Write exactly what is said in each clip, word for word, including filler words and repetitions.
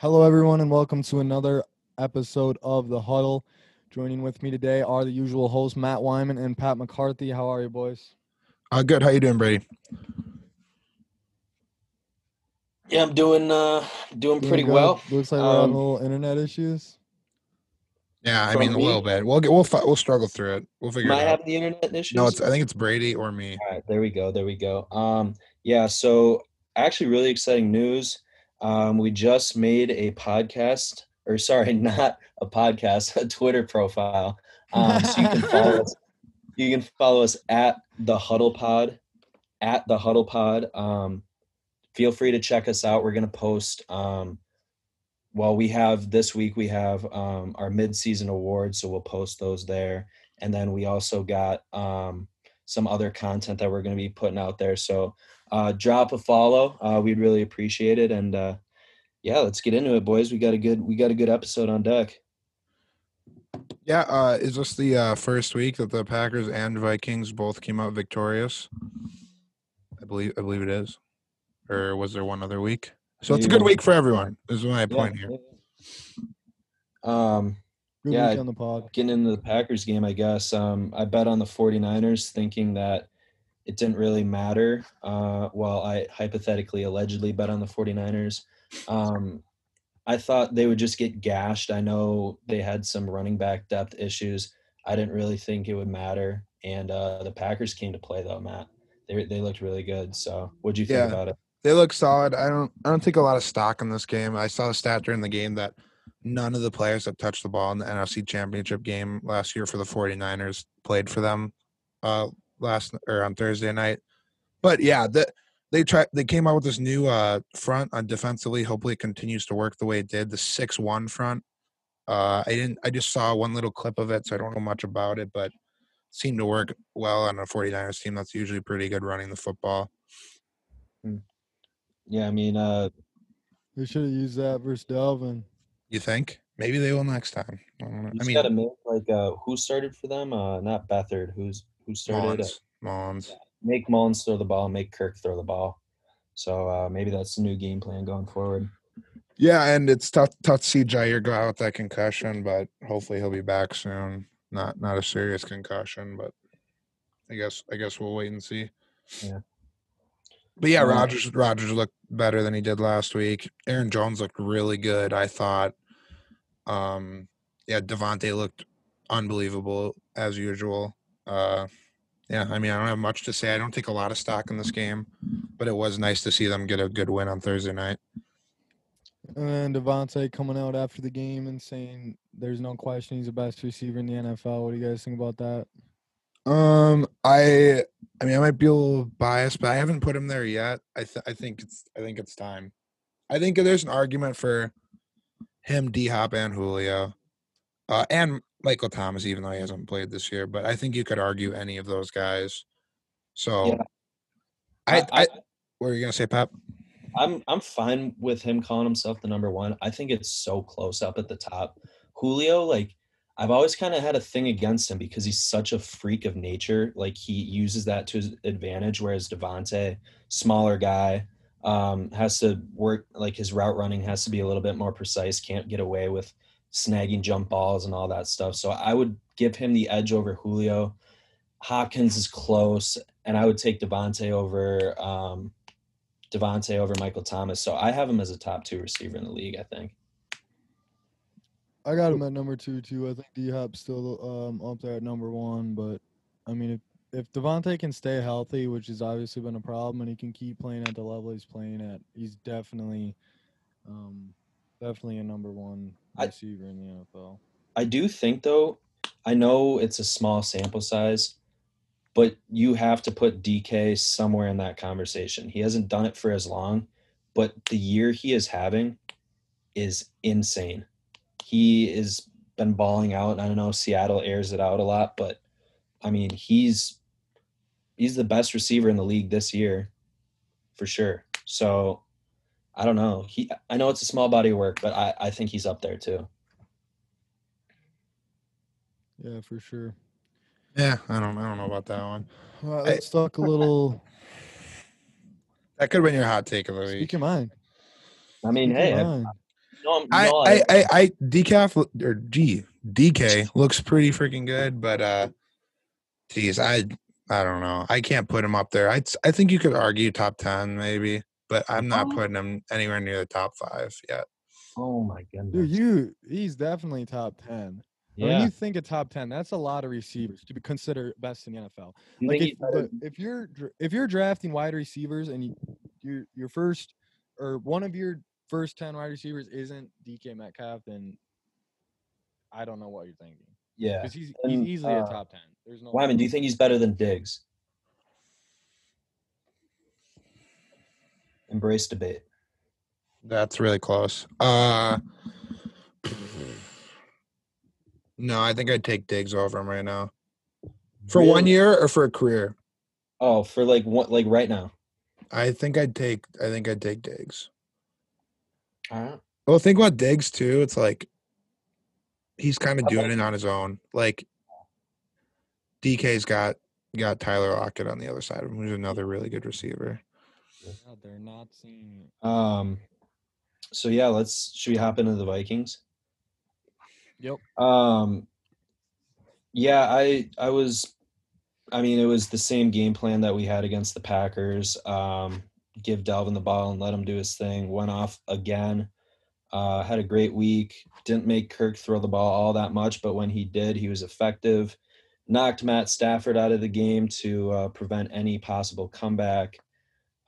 Hello, everyone, and welcome to another episode of The Huddle. Joining with me today are the usual hosts, Matt Wyman and Pat McCarthy. How are you, boys? Uh, good. How you doing, Brady? Yeah, I'm doing uh, doing, doing pretty good. Well. Looks like um, we're having little internet issues. Yeah, I mean, me? a little bit. We'll get we'll fi- we'll struggle through it. We'll figure Am it out. Might have the internet issues. No, it's I think it's Brady or me. All right, there we go. There we go. Um, yeah. So actually, really exciting news. Um, we just made a podcast, or sorry, not a podcast, a Twitter profile. Um, so you can follow us. You can follow us at the Huddle Pod, at the Huddle Pod. Um, feel free to check us out. We're gonna post. Um, well, we have this week. We have um, our mid-season awards, so we'll post those there. And then we also got um, some other content that we're gonna be putting out there. So. Uh, drop a follow. Uh, we'd really appreciate it. And uh, yeah, let's get into it, boys. We got a good, we got a good episode on deck. Yeah. Uh, is this the uh, first week that the Packers and Vikings both came out victorious? I believe, I believe it is, or was there one other week? So Maybe it's a good week for everyone. Is my point yeah. here. Um, good yeah, week on the pod. Getting into the Packers game, I guess. Um, I bet on the forty-niners thinking that it didn't really matter. Uh, well, I hypothetically, allegedly bet on the forty-niners. Um, I thought they would just get gashed. I know they had some running back depth issues. I didn't really think it would matter. And uh, the Packers came to play, though, Matt. They they looked really good. So what'd you think yeah, about it? They look solid. I don't I don't take a lot of stock in this game. I saw a stat during the game that none of the players that touched the ball in the N F C Championship game last year for the forty-niners played for them. Uh, last or on Thursday night. But yeah, the, they tried they came out with this new uh front on defensively. Hopefully it continues to work the way it did, the six one front. Uh I didn't I just saw one little clip of it, so I don't know much about it, but it seemed to work well on a forty-niners team that's usually pretty good running the football. Yeah, I mean uh they should have used that versus Dalvin. You think? Maybe they will next time. I don't know. You I mean, gotta make like uh who started for them? Uh not Beathard, who's Who started Mullins. A, Mullins. Make Mullins throw the ball, make Kirk throw the ball. So uh, maybe that's the new game plan going forward. Yeah, and it's tough, tough to see Jair go out with that concussion, but hopefully he'll be back soon. Not not a serious concussion, but I guess I guess we'll wait and see. Yeah. But yeah, Rodgers Rodgers looked better than he did last week. Aaron Jones looked really good, I thought. Um, yeah, Davante looked unbelievable as usual. Uh, yeah, I mean, I don't have much to say. I don't take a lot of stock in this game, but it was nice to see them get a good win on Thursday night. And Davante coming out after the game and saying there's no question he's the best receiver in the N F L. What do you guys think about that? Um, I, I mean, I might be a little biased, but I haven't put him there yet. I, th- I think it's, I think it's time. I think there's an argument for him, D Hop, and Julio, uh, and. Michael Thomas, even though he hasn't played this year, but I think you could argue any of those guys. So, yeah. I, I, I what are you gonna say, Pap? I'm I'm fine with him calling himself the number one. I think it's so close up at the top. Julio, like I've always kind of had a thing against him because he's such a freak of nature. Like he uses that to his advantage, whereas Davante, smaller guy, um, has to work like his route running has to be a little bit more precise. Can't get away with snagging jump balls and all that stuff. So I would give him the edge over Julio. Hopkins is close, and I would take Davante over um, Davante over Michael Thomas. So I have him as a top two receiver in the league, I think. I got him at number two, too. I think D-Hop's still um, up there at number one. But, I mean, if, if Davante can stay healthy, which has obviously been a problem, and he can keep playing at the level he's playing at, he's definitely um, definitely a number one receiver in the N F L. I do think, though, I know it's a small sample size, but you have to put D K somewhere in that conversation. He hasn't done it for as long, but the year he is having is insane. He has been balling out. I know Seattle airs it out a lot, but, I mean, he's he's the best receiver in the league this year for sure. So – I don't know. He, I know it's a small body of work, but I, I think he's up there too. Yeah, for sure. Yeah, I don't, I don't know about that one. Well, let's I, talk a little. That could have been your hot take of the week. Speak your mind. I mean, Speak hey, I, you No, I'm I, not. I, I, I, Decaf or G D K looks pretty freaking good, but uh, geez, I, I don't know. I can't put him up there. I, I think you could argue top ten maybe, but I'm not um, putting him anywhere near the top five yet. Oh my goodness, dude, you he's definitely top ten. Yeah. When you think of top ten, that's a lot of receivers to be considered best in the N F L. You like if, uh, if you're if you're drafting wide receivers and you, your your first or one of your first ten wide receivers isn't D K Metcalf, then I don't know what you're thinking. Yeah, because he's, he's easily uh, a top ten. There's no. Wyman, do you think he's better than Diggs? Embrace debate. That's really close. Uh, No, I think I'd take Diggs over him right now. For really? One year or for a career? Oh, for like what? Like right now. I think I'd take. I think I'd take Diggs. All right. Well, think about Diggs too. It's like he's kind of doing it on his own. Like D K's got got Tyler Lockett on the other side of him, who's another really good receiver. God, they're not seeing it. Um. So yeah, let's. Should we hop into the Vikings? Yep. Um, yeah, I I was – I mean, it was the same game plan that we had against the Packers. Um, give Dalvin the ball and let him do his thing. Went off again. Uh, had a great week. Didn't make Kirk throw the ball all that much, but when he did, he was effective. Knocked Matt Stafford out of the game to uh, prevent any possible comeback.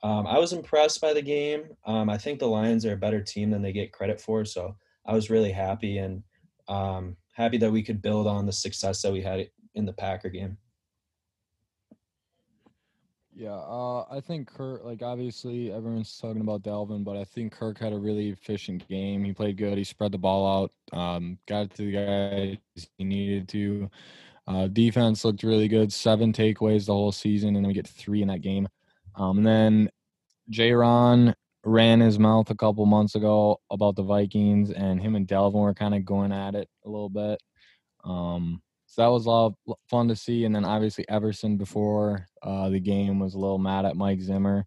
Um, I was impressed by the game. Um, I think the Lions are a better team than they get credit for, so I was really happy and – Um, happy that we could build on the success that we had in the Packer game. Yeah, uh, I think Kirk, like obviously everyone's talking about Dalvin, but I think Kirk had a really efficient game. He played good. He spread the ball out, um, got it to the guys he needed to. Uh, defense looked really good. Seven takeaways the whole season, and then we get three in that game. Um, and then J-Ron ran his mouth a couple months ago about the Vikings, and him and Dalvin were kind of going at it a little bit. Um, so that was a lot of fun to see. And then obviously Everson before uh, the game was a little mad at Mike Zimmer.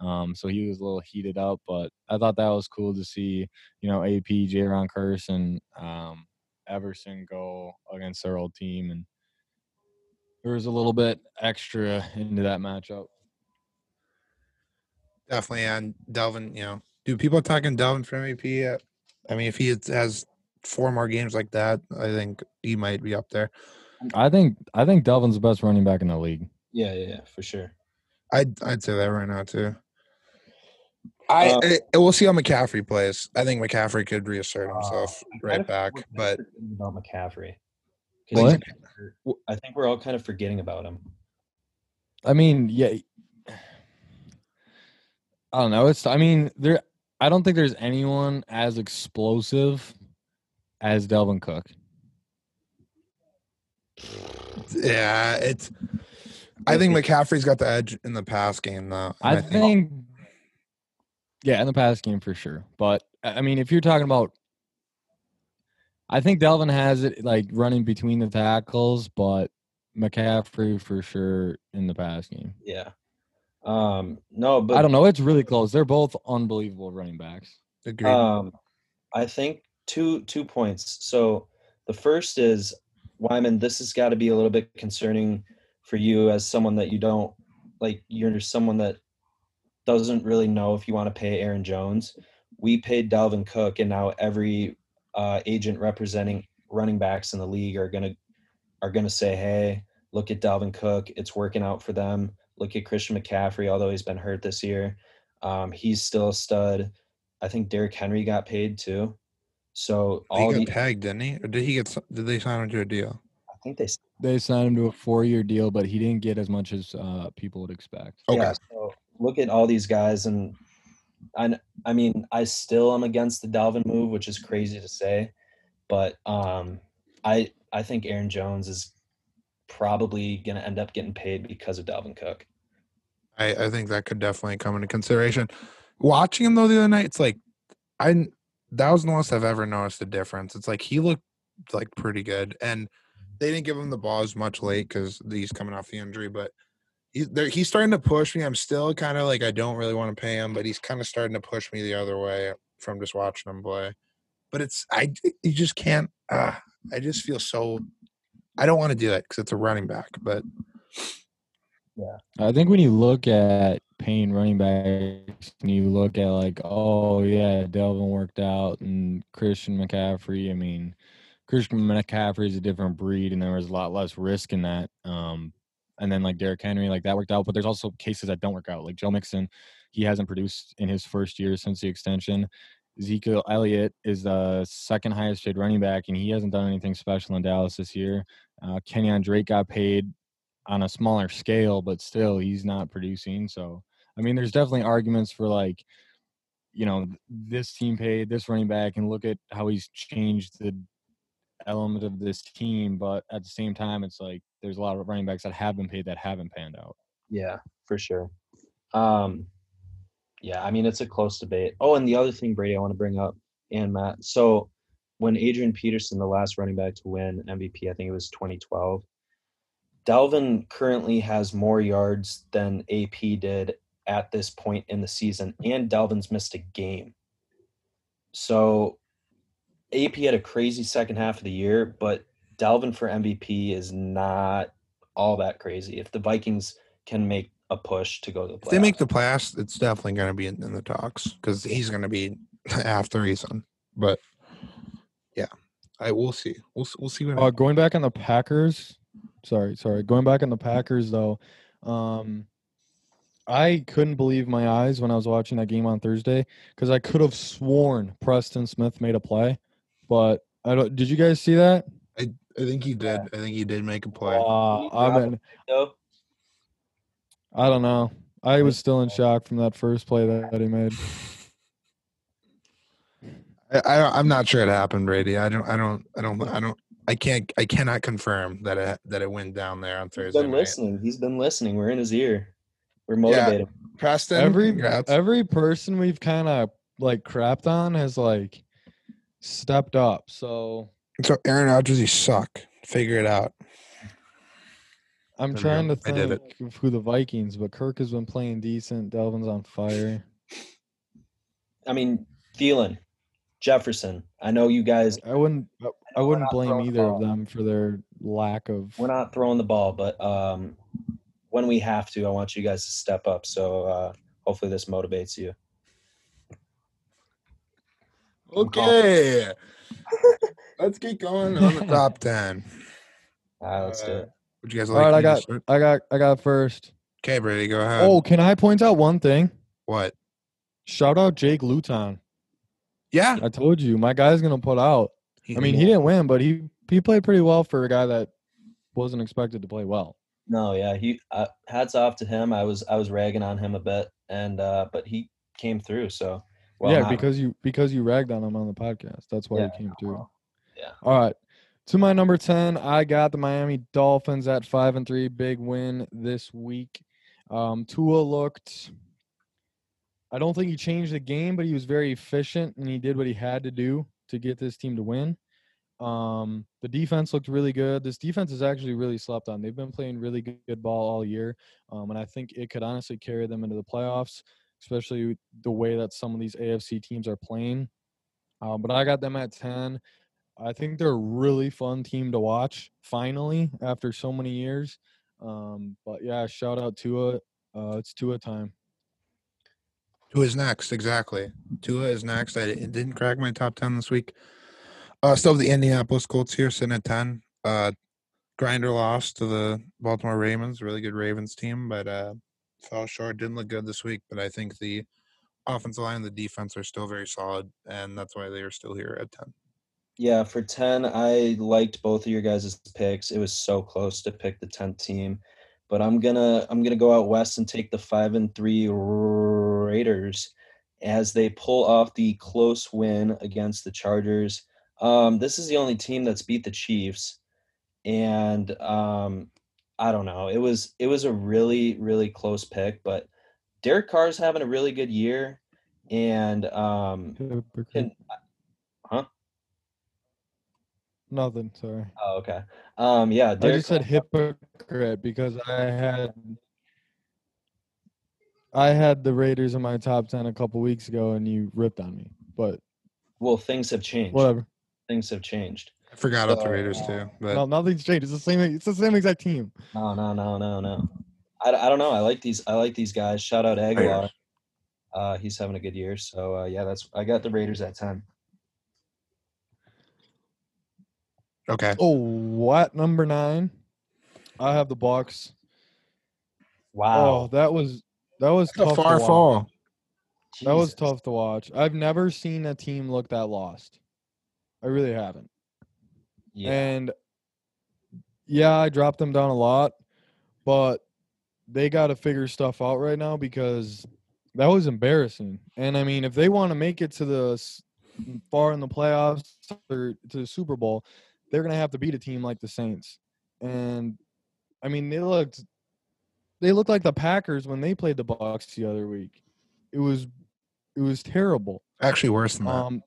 Um, so he was a little heated up, but I thought that was cool to see, you know, A P, Jaron Curse, and um, Everson go against their old team. And there was a little bit extra into that matchup. Definitely, and Dalvin, you know, do people are talking Dalvin for M V P? I mean, if he has four more games like that, I think he might be up there. I think I think Dalvin's the best running back in the league. Yeah, yeah, yeah, for sure. I'd I'd say that right now too. I, uh, I, I we'll see how McCaffrey plays. I think McCaffrey could reassert himself uh, right back, but about McCaffrey. What? I think we're all kind of forgetting about him. I mean, yeah. I don't know. It's. I mean, there. I don't think there's anyone as explosive as Dalvin Cook. Yeah, it's. I think McCaffrey's got the edge in the pass game, though. I, I think, think. Yeah, in the pass game for sure. But I mean, if you're talking about, I think Dalvin has it like running between the tackles, but McCaffrey for sure in the pass game. Yeah. Um, no, but I don't know. It's really close. They're both unbelievable running backs. Agreed. Um, I think two, two points. So the first is, Wyman, this has got to be a little bit concerning for you as someone that you don't like, you're someone that doesn't really know if you want to pay Aaron Jones. We paid Dalvin Cook, and now every, uh, agent representing running backs in the league are going to, are going to say, hey, look at Dalvin Cook. It's working out for them. Look at Christian McCaffrey, although he's been hurt this year. Um, he's still a stud. I think Derrick Henry got paid too. So all he got the, tagged, didn't he? Or did he get? Did they sign him to a deal? I think they they signed him to a four-year deal, but he didn't get as much as uh, people would expect. Okay. Yeah. So look at all these guys, and I I mean I still am against the Dalvin move, which is crazy to say, but um, I I think Aaron Jones is probably going to end up getting paid because of Dalvin Cook. I, I think that could definitely come into consideration. Watching him though the other night, it's like I that was the most I've ever noticed a difference. It's like he looked like pretty good, and they didn't give him the ball as much late because he's coming off the injury. But he, he's starting to push me. I'm still kind of like I don't really want to pay him, but he's kind of starting to push me the other way from just watching him play. But it's I you just can't. Uh, I just feel so. I don't want to do it because it's a running back. But yeah, I think when you look at paying running backs and you look at like, oh yeah, Dalvin worked out and Christian McCaffrey. I mean, Christian McCaffrey is a different breed, and there was a lot less risk in that. Um, and then like Derrick Henry, like that worked out. But there's also cases that don't work out. Like Joe Mixon, he hasn't produced in his first year since the extension. Ezekiel Elliott is the second highest paid running back, and he hasn't done anything special in Dallas this year. Uh, Kenyon Drake got paid on a smaller scale, but still he's not producing. So, I mean, there's definitely arguments for like, you know, this team paid this running back and look at how he's changed the element of this team. But at the same time, it's like there's a lot of running backs that have been paid that haven't panned out. Yeah, for sure. Um, Yeah, I mean, it's a close debate. Oh, and the other thing, Brady, I want to bring up, and Matt. So when Adrian Peterson, the last running back to win M V P, I think it was twenty twelve, Dalvin currently has more yards than A P did at this point in the season, and Dalvin's missed a game. So A P had a crazy second half of the year, but Dalvin for M V P is not all that crazy. If the Vikings can make a push to go to the playoffs. If they make the playoffs, it's definitely going to be in, in the talks because he's going to be after he's on. But yeah, I will see. We'll we'll see what. Uh, going back on the Packers, sorry, sorry. Going back on the Packers though, um, I couldn't believe my eyes when I was watching that game on Thursday because I could have sworn Preston Smith made a play, but I don't. Did you guys see that? I I think he did. I think he did make a play. Uh, I mean. I don't know. I was still in shock from that first play that he made. I, I I'm not sure it happened, Brady. I don't I don't I don't I don't I can't I cannot confirm that it that it went down there on Thursday. He's been listening. Night. He's been listening. We're in his ear. We're motivated. Yeah. Preston, every congrats. every person we've kind of like crapped on has like stepped up. So So Aaron Rodgers, you suck. Figure it out. I'm trying to think of who the Vikings, but Kirk has been playing decent. Dalvin's on fire. I mean, Thielen, Jefferson. I know you guys. I wouldn't. I wouldn't blame either of them for their lack of. We're not throwing the ball, but um, when we have to, I want you guys to step up. So uh, hopefully, this motivates you. Okay, let's get going on the top ten. All right, let's do it. Would you guys like? All right, I got, I got, I got first. Okay, Brady, go ahead. Oh, can I point out one thing? What? Shout out Jake Luton. Yeah, I told you, my guy's gonna put out. He I mean, won. He didn't win, but he he played pretty well for a guy that wasn't expected to play well. No, yeah, he. Uh, hats off to him. I was I was ragging on him a bit, and uh, but he came through. So well, yeah, because you because you ragged on him on the podcast. That's why yeah, he came through. Yeah. All right. To my number ten, I got the Miami Dolphins at five and three. Big win this week. Um, Tua looked – I don't think he changed the game, but he was very efficient, and he did what he had to do to get this team to win. Um, the defense looked really good. This defense is actually really slept on. They've been playing really good ball all year, um, and I think it could honestly carry them into the playoffs, especially the way that some of these A F C teams are playing. Uh, but I got them at ten. I think they're a really fun team to watch, finally, after so many years. Um, but, yeah, shout out Tua. Uh, it's Tua time. Tua's next, exactly. Tua is next. I it didn't crack my top ten this week. Uh, still have the Indianapolis Colts here, sitting at ten. Uh, Grinder lost to the Baltimore Ravens, really good Ravens team, but uh, fell short. Didn't look good this week, but I think the offensive line and the defense are still very solid, and that's why they are still here at ten. Yeah, for ten, I liked both of your guys' picks. It was so close to pick the tenth team, but I'm gonna I'm gonna go out west and take the five and three Raiders as they pull off the close win against the Chargers. Um, this is the only team that's beat the Chiefs, and um, I don't know. It was it was a really really close pick, but Derek Carr's having a really good year, and um. Can, huh. Nothing, sorry. Oh, okay. Um, yeah. Derek I just said hypocrite because I had I had the Raiders in my top ten a couple weeks ago, and you ripped on me. But Well, things have changed. Whatever. Things have changed. I forgot so, about the Raiders, too. But. No, nothing's changed. It's the same. It's the same exact team. No, no, no, no, no. I, I don't know. I like these. I like these guys. Shout out Aguilar. Uh, he's having a good year. So uh, yeah, that's. I got the Raiders that time. Okay. Oh, what number nine? I have the Bucs. Wow. Oh, that was that was that's tough a far to fall. Jesus. That was tough to watch. I've never seen a team look that lost. I really haven't. Yeah. And yeah, I dropped them down a lot, but they got to figure stuff out right now because that was embarrassing. And I mean, if they want to make it to the far in the playoffs or to the Super Bowl, they're going to have to beat a team like the Saints. And I mean, they looked they looked like the Packers when they played the Bucs the other week. It was it was terrible. Actually worse than that. Um,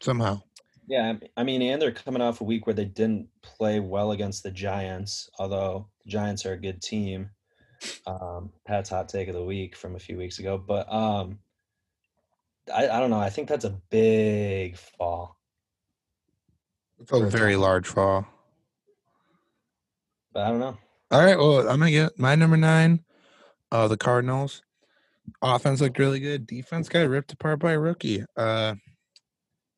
Somehow. Yeah, I mean, and they're coming off a week where they didn't play well against the Giants, although the Giants are a good team. Um, Pat's hot take of the week from a few weeks ago. But um, I, I don't know. I think that's a big fall. It's a very large fall. But I don't know. All right, well, I'm going to get my number nine, uh, the Cardinals. Offense looked really good. Defense got ripped apart by a rookie. Uh,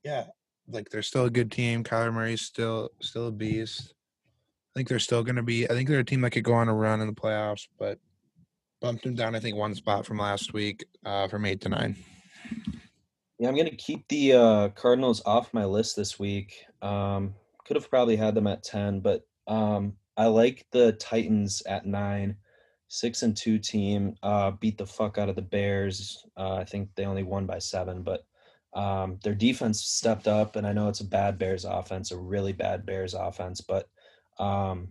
yeah. Like, they're still a good team. Kyler Murray's still still a beast. I think they're still going to be – I think they're a team that could go on a run in the playoffs, but bumped them down, I think, one spot from last week uh, from eight to nine. Yeah, I'm going to keep the uh, Cardinals off my list this week. Um, could have probably had them at ten, but um, I like the Titans at nine. Six and two team uh, beat the fuck out of the Bears. Uh, I think they only won by seven, but – Um, their defense stepped up, and I know it's a bad Bears offense, a really bad Bears offense, but um,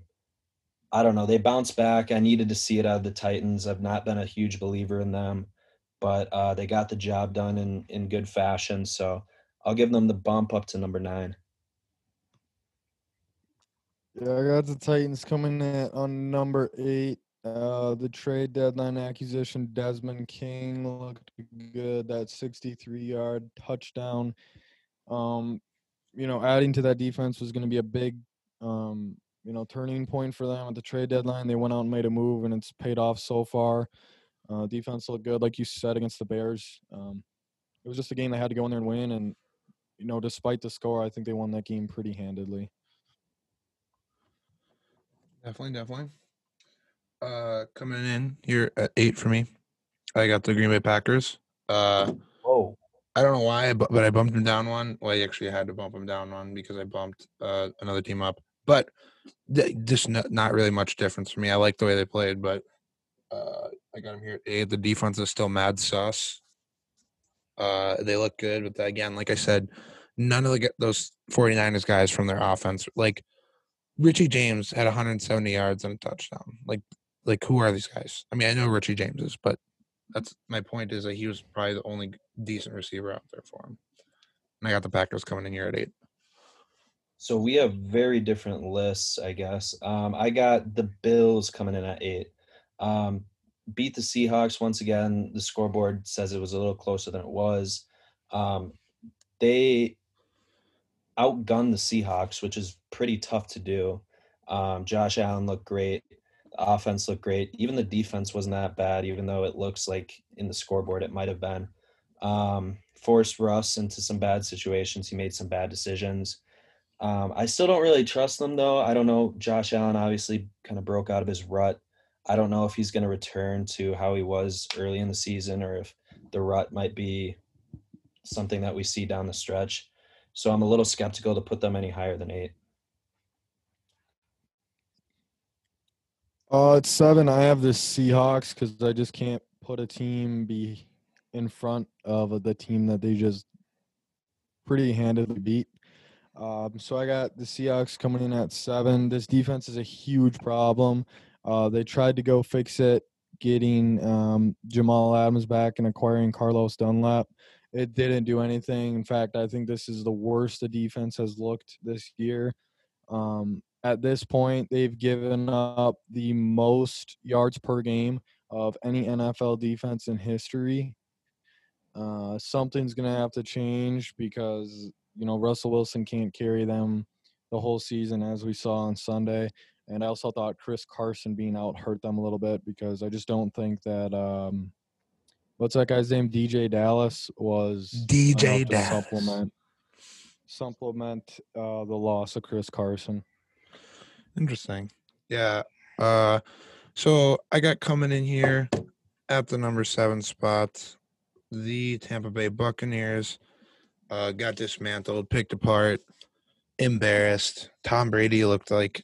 I don't know. They bounced back. I needed to see it out of the Titans. I've not been a huge believer in them, but uh, they got the job done in, in good fashion, so I'll give them the bump up to number nine. Yeah, I got the Titans coming in on number eight. Uh, the trade deadline acquisition, Desmond King looked good. That sixty-three-yard touchdown, um, you know, adding to that defense was going to be a big, um, you know, turning point for them at the trade deadline. They went out and made a move, and it's paid off so far. Uh, defense looked good, like you said, against the Bears. Um, it was just a game they had to go in there and win, and, you know, despite the score, I think they won that game pretty handedly. Definitely, definitely. Uh, coming in here at eight for me, I got the Green Bay Packers. Uh, oh, I don't know why, but, but I bumped them down one. Well, I actually had to bump them down one because I bumped uh, another team up. But th- just n- not really much difference for me. I like the way they played, but uh, I got them here at eight. The defense is still mad sus. Uh, they look good, but again, like I said, none of the, those 49ers guys from their offense. Like Richie James had one hundred seventy yards and a touchdown. Like. Like, who are these guys? I mean, I know Richie James is, but that's my point is that he was probably the only decent receiver out there for him. And I got the Packers coming in here at eight. So we have very different lists, I guess. Um, I got the Bills coming in at eight. Um, beat the Seahawks once again. The scoreboard says it was a little closer than it was. Um, they outgunned the Seahawks, which is pretty tough to do. Um, Josh Allen looked great. Offense looked great. Even the defense wasn't that bad, even though it looks like in the scoreboard it might have been. Um, forced Russ into some bad situations. He made some bad decisions. Um, I still don't really trust them, though. I don't know. Josh Allen obviously kind of broke out of his rut. I don't know if he's going to return to how he was early in the season or if the rut might be something that we see down the stretch. So I'm a little skeptical to put them any higher than eight. Uh, at seven, I have the Seahawks because I just can't put a team be in front of the team that they just pretty handedly beat. Um, so I got the Seahawks coming in at seven. This defense is a huge problem. Uh, they tried to go fix it, getting um, Jamal Adams back and acquiring Carlos Dunlap. It didn't do anything. In fact, I think this is the worst the defense has looked this year. Um, At this point, they've given up the most yards per game of any N F L defense in history. Uh, something's going to have to change because, you know, Russell Wilson can't carry them the whole season, as we saw on Sunday. And I also thought Chris Carson being out hurt them a little bit because I just don't think that um, – what's that guy's name? D J Dallas was – D J Dallas. Supplement, supplement uh, the loss of Chris Carson. Interesting. Yeah. Uh, so I got coming in here at the number seven spot, the Tampa Bay Buccaneers. Uh, got dismantled, picked apart, embarrassed. Tom Brady looked like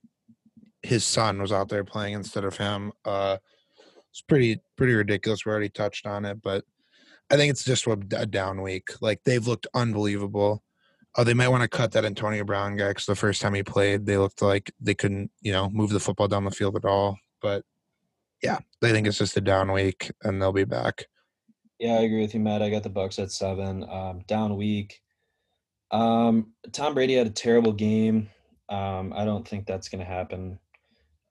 his son was out there playing instead of him. Uh, it's pretty pretty ridiculous. We already touched on it, but I think it's just a down week. Like, they've looked unbelievable. Oh, they might want to cut that Antonio Brown guy because the first time he played, they looked like they couldn't, you know, move the football down the field at all. But, yeah, I think it's just a down week, and they'll be back. Yeah, I agree with you, Matt. I got the Bucs at seven. Um, down week. Um, Tom Brady had a terrible game. Um, I don't think that's going to happen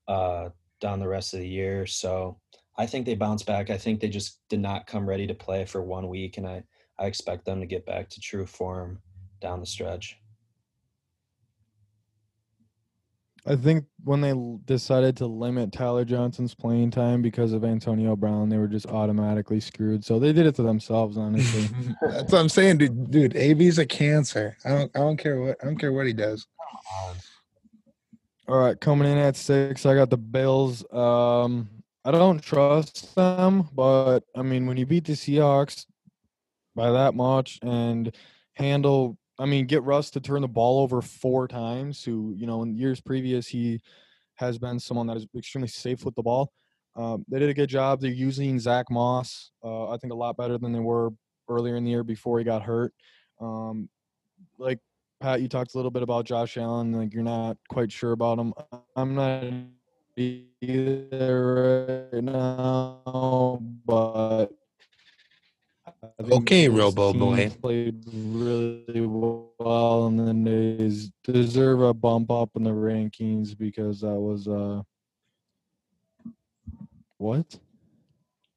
uh, down the rest of the year. So I think they bounce back. I think they just did not come ready to play for one week, and I, I expect them to get back to true form down the stretch. I think when they decided to limit Tyler Johnson's playing time because of Antonio Brown, they were just automatically screwed. So they did it to themselves, honestly. That's what I'm saying, dude. Dude, A B's a cancer. I don't. I don't care what. I don't care what he does. All right, coming in at six, I got the Bills. Um, I don't trust them, but I mean, when you beat the Seahawks by that much and handle, I mean, get Russ to turn the ball over four times, who, you know, in years previous, he has been someone that is extremely safe with the ball. Um, they did a good job. They're using Zach Moss, uh, I think, a lot better than they were earlier in the year before he got hurt. Um, like, Pat, you talked a little bit about Josh Allen. Like, you're not quite sure about him. I'm not either right now, but – okay, Robo Boy played really well, and then they deserve a bump up in the rankings because that was uh what?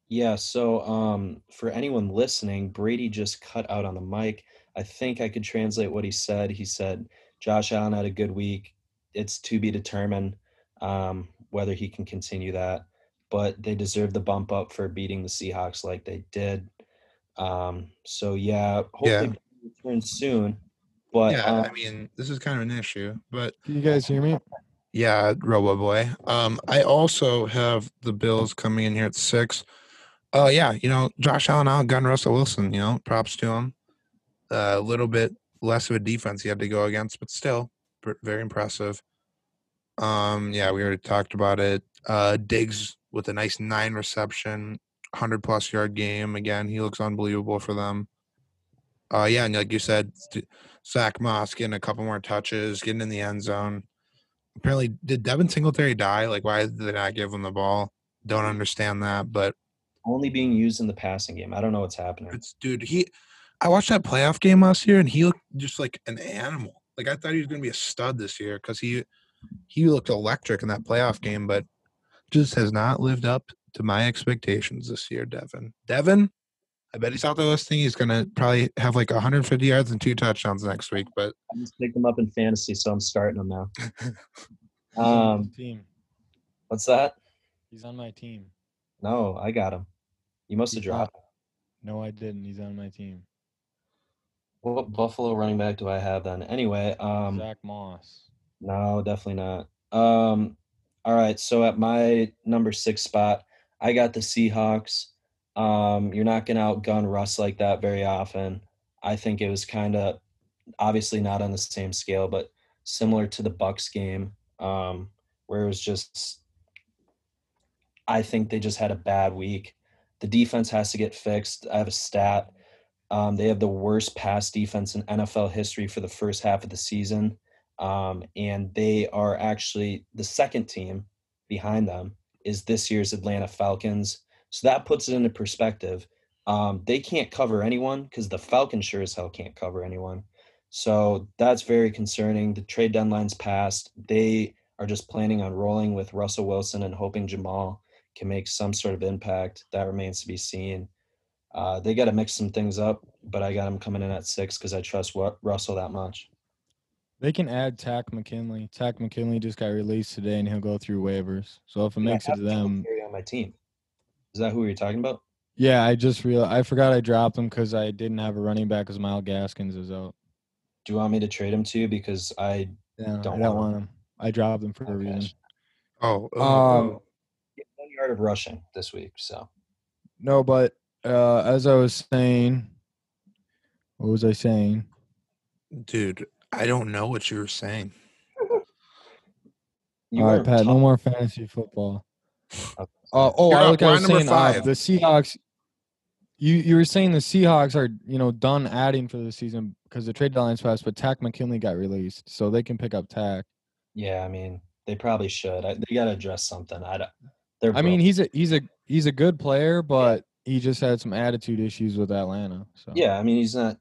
Yeah, so um for anyone listening, Brady just cut out on the mic. I think I could translate what he said. He said Josh Allen had a good week. It's to be determined um whether he can continue that, but they deserve the bump up for beating the Seahawks like they did. Um, so yeah, hopefully yeah. return soon. But yeah, um, I mean, this is kind of an issue. But can you guys hear me? Yeah, Robo Boy. Um, I also have the Bills coming in here at six. Oh uh, yeah, you know, Josh Allen outgunned Russell Wilson. You know, props to him. A uh, little bit less of a defense he had to go against, but still very impressive. Um, yeah, we already talked about it. Uh, Diggs with a nice nine reception. one hundred plus yard game again. He looks unbelievable for them. Uh, yeah, and like you said, Zach Moss getting a couple more touches, getting in the end zone. Apparently, did Devin Singletary die? Like, why did they not give him the ball? Don't understand that. But only being used in the passing game. I don't know what's happening. It's, dude, he. I watched that playoff game last year, and he looked just like an animal. Like, I thought he was going to be a stud this year because he he looked electric in that playoff game, but just has not lived up to my expectations this year, Devin. Devin, I bet he's out there listening. He's going to probably have like one hundred fifty yards and two touchdowns next week. But I just picked him up in fantasy, so I'm starting him now. um, on my team. What's that? He's on my team. No, I got him. You must have dropped him. No, I didn't. He's on my team. What Buffalo running back do I have then? Anyway. Um, Zach Moss. No, definitely not. Um, all right, so at my number six spot, I got the Seahawks. Um, you're not going to outgun Russ like that very often. I think it was kind of obviously not on the same scale, but similar to the Bucs game um, where it was just – I think they just had a bad week. The defense has to get fixed. I have a stat. Um, they have the worst pass defense in N F L history for the first half of the season, um, and they are actually the second team behind them is this year's Atlanta Falcons. So that puts it into perspective. Um, they can't cover anyone because the Falcons sure as hell can't cover anyone. So that's very concerning. The trade deadline's passed. They are just planning on rolling with Russell Wilson and hoping Jamal can make some sort of impact. That remains to be seen. Uh, they got to mix some things up, but I got him coming in at six because I trust Russell that much. They can add Takk McKinley. Takk McKinley just got released today, and he'll go through waivers. So if it yeah, makes it to them, on my team, is that who you're talking about? Yeah, I just realized I forgot I dropped him because I didn't have a running back because Myles Gaskins is out. Do you want me to trade him to you? Because I yeah, don't, I don't want him. him. I dropped him for oh, a reason. Gosh. Oh, um, um one yard of rushing this week. So no, but uh, as I was saying, what was I saying, dude? I don't know what you were saying. You All right, Pat, talking. No more fantasy football. Uh, oh, I was saying uh, the Seahawks. You you were saying the Seahawks are, you know, done adding for the season because the trade deadline's passed, but Takk McKinley got released, so they can pick up Takk. Yeah, I mean, they probably should. I, they got to address something. I don't, they're I broke. mean, he's a he's a he's a good player, but he just had some attitude issues with Atlanta. So yeah, I mean, he's not.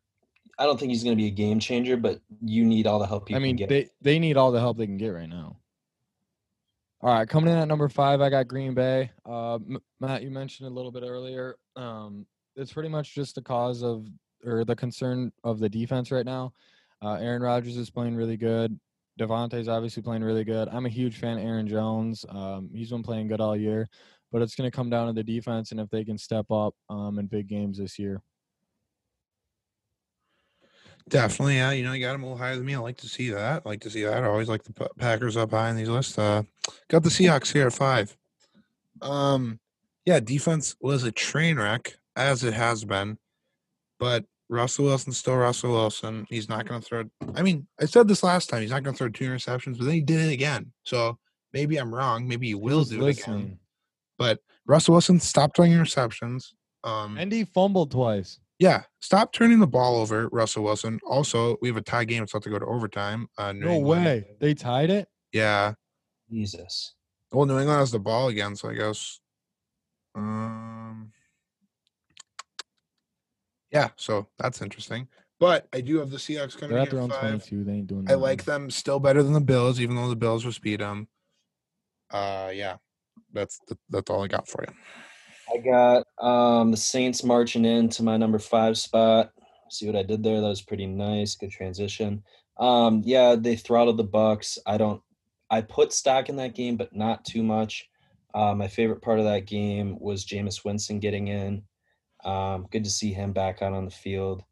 I don't think he's going to be a game changer, but you need all the help you I mean, can get. They, they need all the help they can get right now. All right, coming in at number five, I got Green Bay. Uh, Matt, you mentioned a little bit earlier. Um, it's pretty much just the cause of or the concern of the defense right now. Uh, Aaron Rodgers is playing really good. Davante's obviously playing really good. I'm a huge fan of Aaron Jones. Um, he's been playing good all year, but it's going to come down to the defense and if they can step up um, in big games this year. Definitely, yeah. You know, you got him a little higher than me. I like to see that. I like to see that. I always like the Packers up high in these lists. Uh, got the Seahawks here at five. Um, yeah, defense was a train wreck, as it has been. But Russell Wilson's still Russell Wilson. He's not going to throw – I mean, I said this last time. He's not going to throw two interceptions, but then he did it again. So maybe I'm wrong. Maybe he will do it again. But Russell Wilson stopped throwing interceptions. Um, and he fumbled twice. Yeah, stop turning the ball over, Russell Wilson. Also, we have a tie game. It's about to go to overtime. Uh, New no England. way. They tied it? Yeah. Jesus. Well, New England has the ball again, so I guess. Um. Yeah, so that's interesting. But I do have the Seahawks coming in at five. They ain't doing I like them still better than the Bills, even though the Bills will speed them. Uh, yeah, that's the, that's all I got for you. I got um, the Saints marching into my number five spot. See what I did there? That was pretty nice. Good transition. Um, yeah, they throttled the Bucs. I don't. I put stock in that game, but not too much. Uh, my favorite part of that game was Jameis Winston getting in. Um, good to see him back out on the field.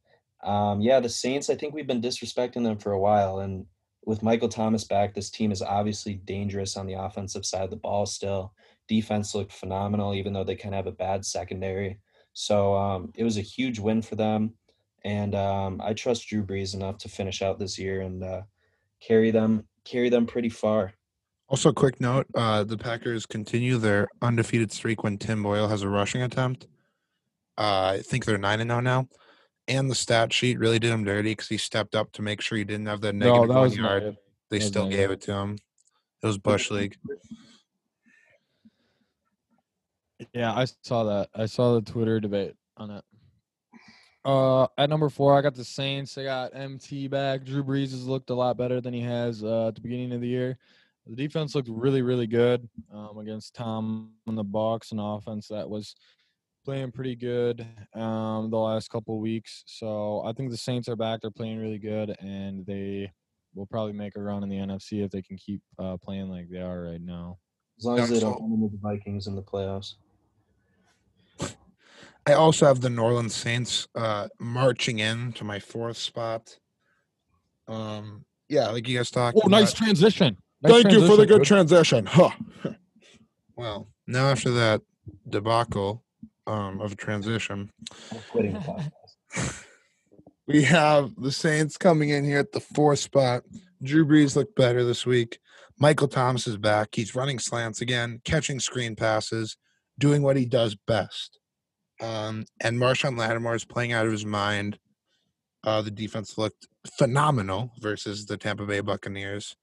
Um, yeah, the Saints. I think we've been disrespecting them for a while, and with Michael Thomas back, this team is obviously dangerous on the offensive side of the ball still. Defense looked phenomenal, even though they kind of have a bad secondary. So um, it was a huge win for them. And um, I trust Drew Brees enough to finish out this year and uh, carry them carry them pretty far. Also, a quick note, uh, the Packers continue their undefeated streak when Tim Boyle has a rushing attempt. Uh, I think they're nine and oh now. And the stat sheet really did him dirty because he stepped up to make sure he didn't have that negative no, that one yard. Negative. They that still negative. gave it to him. It was Bush League. Yeah, I saw that. I saw the Twitter debate on it. Uh, at number four, I got the Saints. They got M T back. Drew Brees has looked a lot better than he has uh, at the beginning of the year. The defense looked really, really good um, against Tom in the box and offense that was playing pretty good um, the last couple weeks. So I think the Saints are back. They're playing really good, and they will probably make a run in the N F C if they can keep uh, playing like they are right now. As long as they don't win with the Vikings in the playoffs. I also have the New Orleans Saints uh, marching in to my fourth spot. Um, yeah, like you guys talked. Oh, nice transition. Nice Thank transition. you for the good transition. Huh. Well, now after that debacle um, of a transition, I'm quitting the podcast. We have the Saints coming in here at the fourth spot. Drew Brees looked better this week. Michael Thomas is back. He's running slants again, catching screen passes, doing what he does best. Um, and Marshawn Lattimore is playing out of his mind. Uh, the defense looked phenomenal versus the Tampa Bay Buccaneers.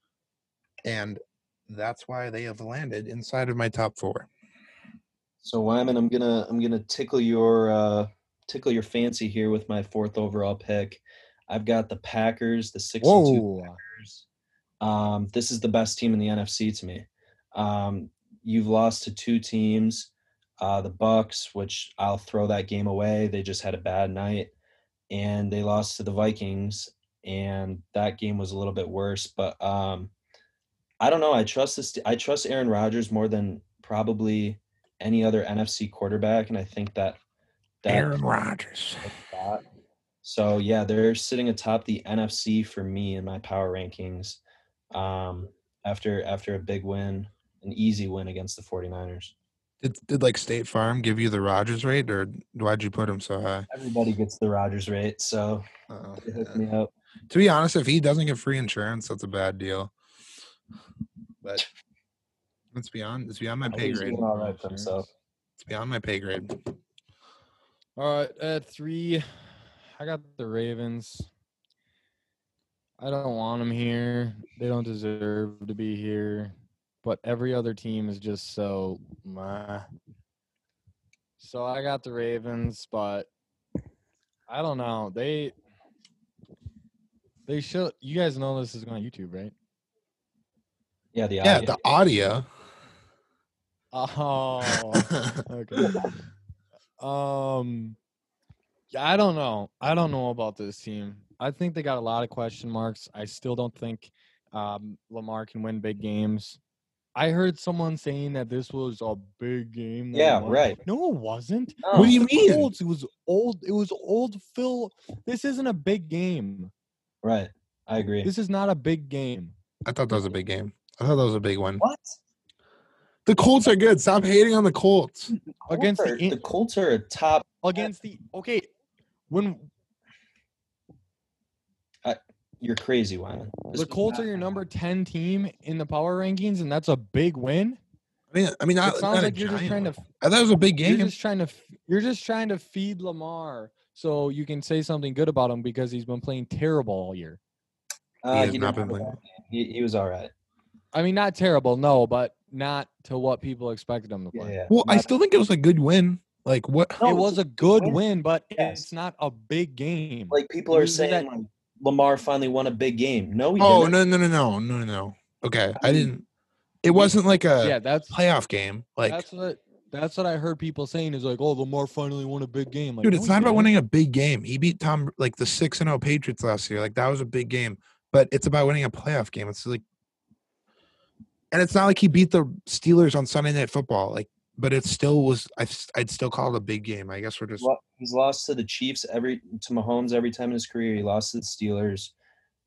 And that's why they have landed inside of my top four. So Wyman, I'm gonna I'm gonna tickle your uh, tickle your fancy here with my fourth overall pick. I've got the Packers, the six and two Packers. Um, this is the best team in the N F C to me. Um, you've lost to two teams. uh, the Bucks, which I'll throw that game away. They just had a bad night, and they lost to the Vikings, and that game was a little bit worse. But um, I don't know. I trust this. I trust Aaron Rodgers more than probably any other N F C quarterback, and I think that, that Aaron Rodgers. So yeah, they're sitting atop the N F C for me in my power rankings. Um, after after a big win, an easy win against the 49ers. Did, did like State Farm give you the Rodgers rate, or why'd you put him so high? Everybody gets the Rodgers rate, so oh, they hooked yeah. me up. To be honest, if he doesn't get free insurance, that's a bad deal. But it's beyond it's beyond my pay grade. All right, so. It's beyond my pay grade. All right, at three, I got the Ravens. I don't want them here. They don't deserve to be here. But every other team is just so meh. So I got the Ravens, but I don't know. They they should. You guys know this is going on YouTube, right? Yeah, the audio. Yeah, the audio. Oh, okay. Um, I don't know. I don't know about this team. I think they got a lot of question marks. I still don't think um, Lamar can win big games. I heard someone saying that this was a big game. Yeah, right. No, it wasn't. No. What do you mean? It was old. It was old Phil. This isn't a big game. Right. I agree. This is not a big game. I thought that was a big game. I thought that was a big one. What? The Colts are good. Stop hating on the Colts. The Colts against are, the, the Colts are top. Against the – okay. When uh, – you're crazy, Wyman. The Colts are your number ten team in the power rankings, and that's a big win. I mean, I mean, I, it sounds like you're just trying to. I thought it was a big game. You're just trying to. You're just trying to feed Lamar so you can say something good about him because he's been playing terrible all year. Uh, he has he not been playing. He, he was all right. I mean, not terrible, no, but not to what people expected him to play. Yeah, yeah. Well, not I still think it was a good win. Like what? No, it was a good win, but yes. It's not a big game. Like people are saying. That, like, Lamar finally won a big game. No, he oh, didn't. no, no, no, no, no, no. Okay, I didn't. It wasn't like a yeah, that's, playoff game. Like that's what that's what I heard people saying is like, oh, Lamar finally won a big game. Like, dude, it's no, not about winning a big game. He beat Tom like the six and zero Patriots last year. Like that was a big game, but it's about winning a playoff game. It's like, and it's not like he beat the Steelers on Sunday Night Football. Like, but it still was. I I'd still call it a big game. I guess we're just. He's lost to the Chiefs every to Mahomes every time in his career. He lost to the Steelers.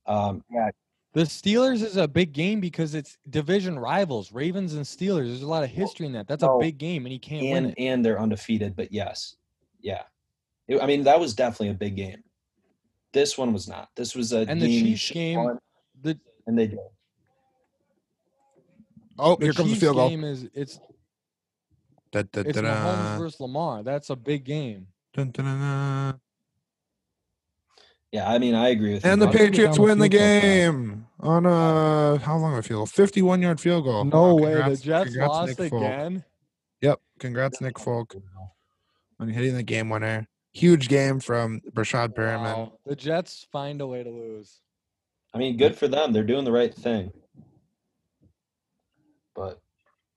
Um, yeah, the Steelers is a big game because it's division rivals, Ravens and Steelers. There's a lot of history in that. That's no, a big game, and he can't and, win it. And they're undefeated. But yes, yeah, it, I mean that was definitely a big game. This one was not. This was a and game the Chiefs game. The, and they did. Oh, the here comes Chiefs the field goal. Game is it's. Da, da, da, it's Mahomes versus Lamar. That's a big game. Dun, dun, dun, dun. Yeah, I mean, I agree with you. And him. the Patriots win the game on a, how long a field? fifty-one-yard field goal. No oh, congrats, way. The Jets lost Nick again? Folk. Yep. Congrats, Nick Folk, on hitting the game winner. Huge game from Brashad Perriman. Wow. The Jets find a way to lose. I mean, good for them. They're doing the right thing. But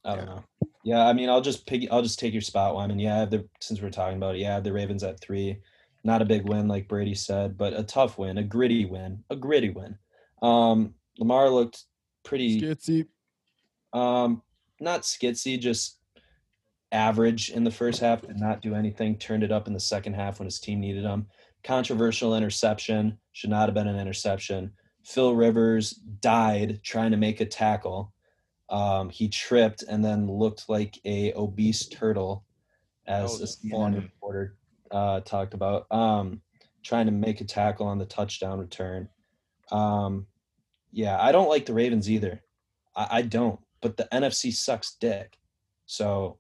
I don't yeah. know. Yeah, I mean, I'll just pick. I'll just take your spot, Wyman. Yeah, the, since we're talking about it, yeah, the Ravens at three, not a big win like Brady said, but a tough win, a gritty win, a gritty win. Um, Lamar looked pretty skitsy. Um, not skitsy, just average in the first half. Did not do anything. Turned it up in the second half when his team needed him. Controversial interception, should not have been an interception. Phil Rivers died trying to make a tackle. Um, he tripped and then looked like a obese turtle, as a Spawn reporter uh, talked about, um, trying to make a tackle on the touchdown return. Um, yeah, I don't like the Ravens either. I, I don't. But the N F C sucks dick. So,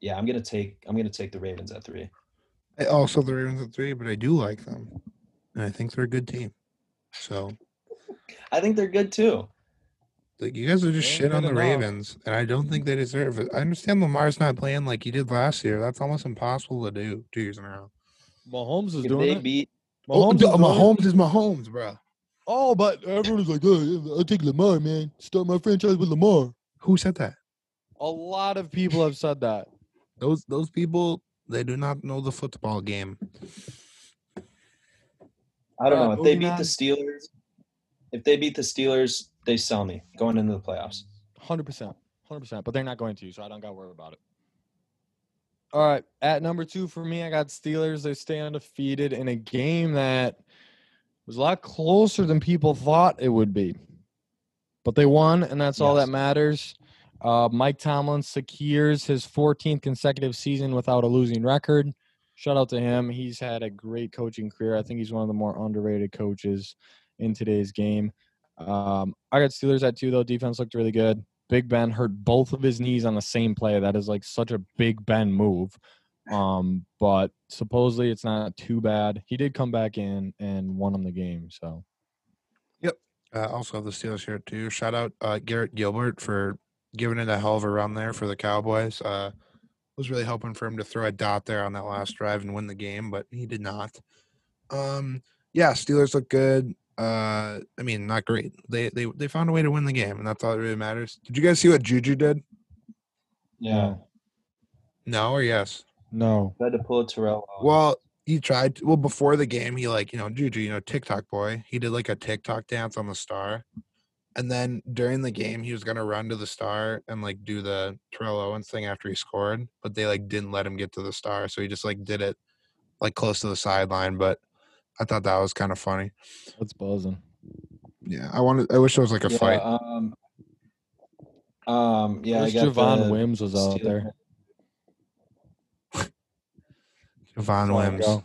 yeah, I'm gonna take I'm gonna take the Ravens at three. I also the Ravens at three, but I do like them, and I think they're a good team. So, I think they're good too. Like, you guys are just shit on the Ravens, and I don't think they deserve it. I understand Lamar's not playing like he did last year. That's almost impossible to do two years in a row. Mahomes is doing it. Beat Mahomes, oh, is Mahomes is Mahomes, bro. Oh, but everyone's like, oh, I'll take Lamar, man. Start my franchise with Lamar. Who said that? A lot of people have said that. Those those people, they do not know the football game. I don't uh, know. If they beat on. the Steelers, if they beat the Steelers, they sell me going into the playoffs. one hundred percent. one hundred percent. But they're not going to, so I don't got to worry about it. All right. At number two for me, I got Steelers. They stay undefeated in a game that was a lot closer than people thought it would be. But they won, and that's yes. all that matters. Uh, Mike Tomlin secures his fourteenth consecutive season without a losing record. Shout out to him. He's had a great coaching career. I think he's one of the more underrated coaches in today's game. Um, I got Steelers at two, though. Defense looked really good. Big Ben hurt both of his knees on the same play. That is, like, such a Big Ben move. Um, but supposedly it's not too bad. He did come back in and won him the game, so. Yep. Uh, also have the Steelers here, too. Shout out uh, Garrett Gilbert for giving it a hell of a run there for the Cowboys. Uh was really hoping for him to throw a dot there on that last drive and win the game, but he did not. Um, yeah, Steelers look good. Uh, I mean, not great. They they they found a way to win the game, and that's all that really matters. Did you guys see what Juju did? Yeah. No or yes? No. Tried to pull Terrell off. Well, he tried. To, well, before the game, he like you know Juju, you know TikTok boy. He did like a TikTok dance on the star. And then during the game, he was going to run to the star and, like, do the Terrell Owens thing after he scored. But they, like, didn't let him get to the star. So he just, like, did it, like, close to the sideline. But I thought that was kind of funny. That's buzzing. Yeah. I wanted. I wish there was, like, a yeah, fight. Um, um, yeah. I got Javon Wims was out there. Javon Wims. Go.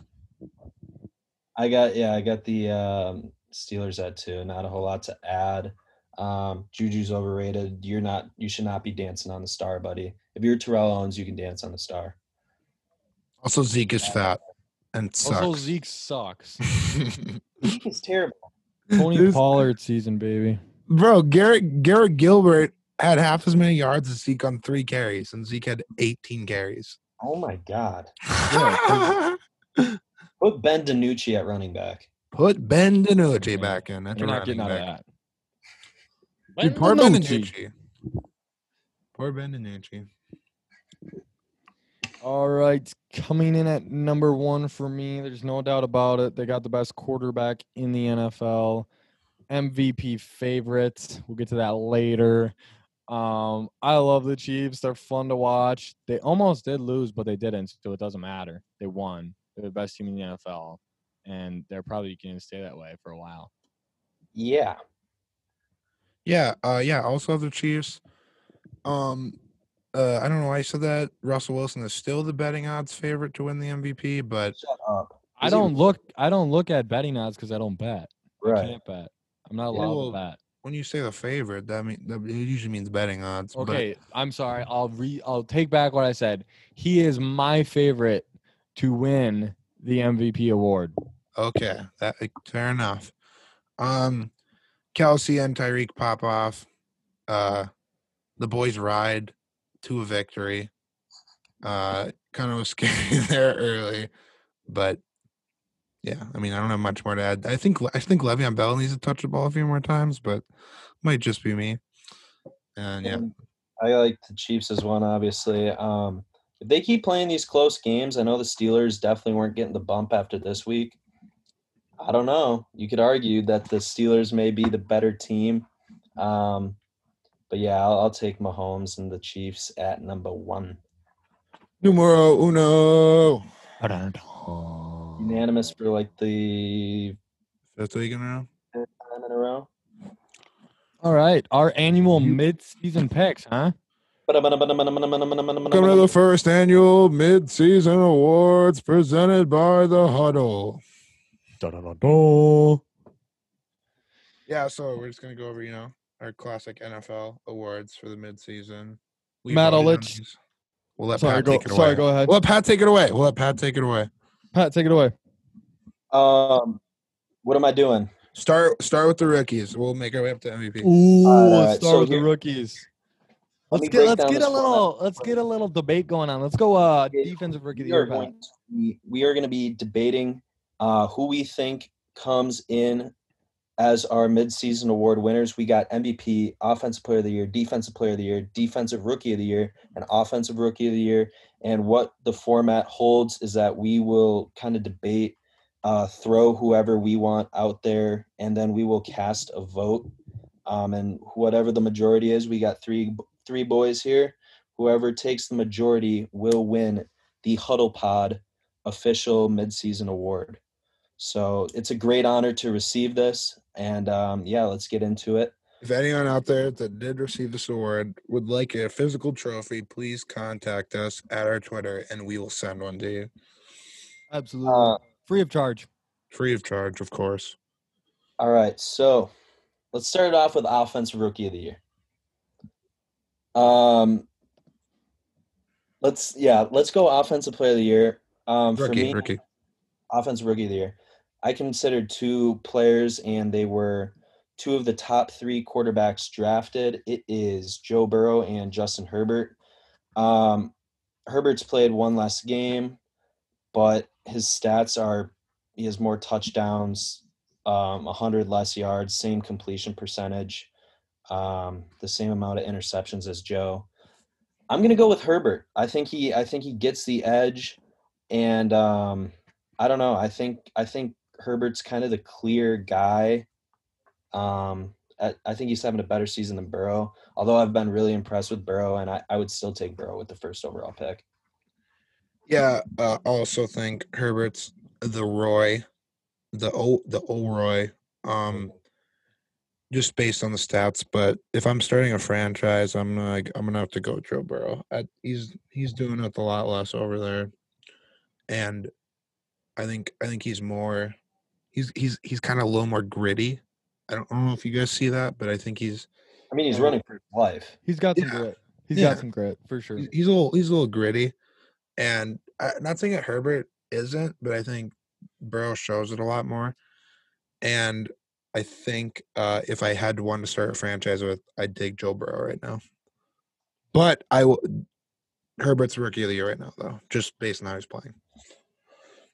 I got, yeah, I got the um, Steelers at two. Not a whole lot to add. Um, Juju's overrated. You're not. You should not be dancing on the star, buddy. If you're Terrell Owens, you can dance on the star. Also, Zeke is fat and sucks. Also, Zeke sucks. Zeke is terrible. Tony this, Pollard season, baby. Bro, Garrett Garrett Gilbert had half as many yards as Zeke on three carries, and Zeke had eighteen carries. Oh my God! Yeah, put Ben DiNucci at running back. Put Ben DiNucci back in. That's You're not getting out of that. Dude, poor Ben DiNucci. Poor Ben DiNucci. All right. Coming in at number one for me, there's no doubt about it. They got the best quarterback in the N F L. M V P favorite. We'll get to that later. Um, I love the Chiefs. They're fun to watch. They almost did lose, but they didn't, so it doesn't matter. They won. They're the best team in the N F L, and they're probably going to stay that way for a while. Yeah. Yeah, uh, yeah. Also, the Chiefs. Um, uh, I don't know why I said that. Russell Wilson is still the betting odds favorite to win the M V P, but shut up. I don't look. I don't look at betting odds because I don't bet. Right. I can't bet. I'm not allowed well, to bet. When you say the favorite, that mean that usually means betting odds. Okay, but I'm sorry. I'll re. I'll take back what I said. He is my favorite to win the M V P award. Okay, that fair enough. Um. Kelsey and Tyreek pop off. Uh, the boys ride to a victory. Uh, kind of was scary there early, but yeah, I mean, I don't have much more to add. I think I think Le'Veon Bell needs to touch the ball a few more times, but it might just be me. And yeah, I like the Chiefs as one. Obviously, um, if they keep playing these close games, I know the Steelers definitely weren't getting the bump after this week. I don't know. You could argue that the Steelers may be the better team. Um, but, yeah, I'll, I'll take Mahomes and the Chiefs at number one. Numero uno. Unanimous for, like, the fifth week in a row. Fifth time in a row. All right. Our annual mid-season picks, huh? Welcome to the first annual mid-season awards presented by The Huddle. Yeah, so we're just going to go over, you know, our classic N F L awards for the midseason. We've Matt Olich. We'll let sorry, Pat go, take it sorry, away. Sorry, go ahead. We'll let Pat take it away. We'll let Pat take it away. Pat, take it away. Um, What am I doing? Start Start with the rookies. We'll make our way up to M V P. Ooh, right, start so with here, the rookies. Let's get let's get a little let's get a little debate going on. Let's go uh, defensive rookie of the year. Going to be, we are going to be debating – Uh, who we think comes in as our midseason award winners, we got M V P, Offensive Player of the Year, Defensive Player of the Year, Defensive Rookie of the Year, and Offensive Rookie of the Year. And what the format holds is that we will kind of debate, uh, throw whoever we want out there, and then we will cast a vote. Um, and whatever the majority is, we got three three boys here. Whoever takes the majority will win the Huddle Pod official midseason award. So it's a great honor to receive this. And, um, yeah, let's get into it. If anyone out there that did receive this award would like a physical trophy, please contact us at our Twitter, and we will send one to you. Absolutely. Uh, free of charge. Free of charge, of course. All right, so let's start it off with Offensive Rookie of the Year. Um, let's, yeah, let's go Offensive Player of the Year. Um, rookie, for me, rookie. Offensive Rookie of the Year. I considered two players, and they were two of the top three quarterbacks drafted. It is Joe Burrow and Justin Herbert. Um, Herbert's played one less game, but his stats are – he has more touchdowns, um, one hundred less yards, same completion percentage, um, the same amount of interceptions as Joe. I'm going to go with Herbert. I think he I think he gets the edge, and um, I don't know. I think I think – Herbert's kind of the clear guy. Um, I, I think he's having a better season than Burrow, although I've been really impressed with Burrow, and I, I would still take Burrow with the first overall pick. Yeah, I uh, also think Herbert's the Roy, the o, the O'Roy, um, just based on the stats. But if I'm starting a franchise, I'm like I'm gonna have to go with Joe Burrow. I, he's he's doing it a lot less over there, and I think I think he's more. He's he's he's kind of a little more gritty. I don't, I don't know if you guys see that, but I think he's. I mean, he's running for his life. He's got some yeah. grit. He's yeah. got some grit for sure. He's, he's a little he's a little gritty, and I'm not saying that Herbert isn't, but I think Burrow shows it a lot more. And I think uh, if I had one to start a franchise with, I'd take Joe Burrow right now. But I will. Herbert's rookie of the year right now, though, just based on how he's playing.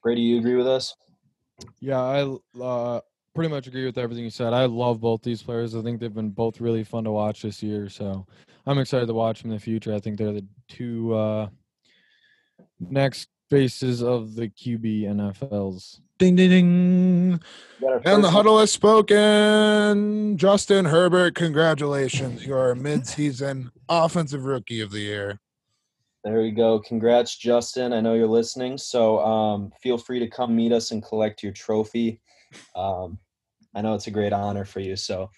Brady, you agree with us? Yeah, I uh, pretty much agree with everything you said. I love both these players. I think they've been both really fun to watch this year, so I'm excited to watch them in the future. I think they're the two uh, next faces of the Q B N F Ls. Ding, ding, ding. And the Huddle has spoken. Justin Herbert, congratulations. You are midseason Offensive Rookie of the Year. There we go. Congrats, Justin. I know you're listening, so um, feel free to come meet us and collect your trophy. Um, I know it's a great honor for you. So,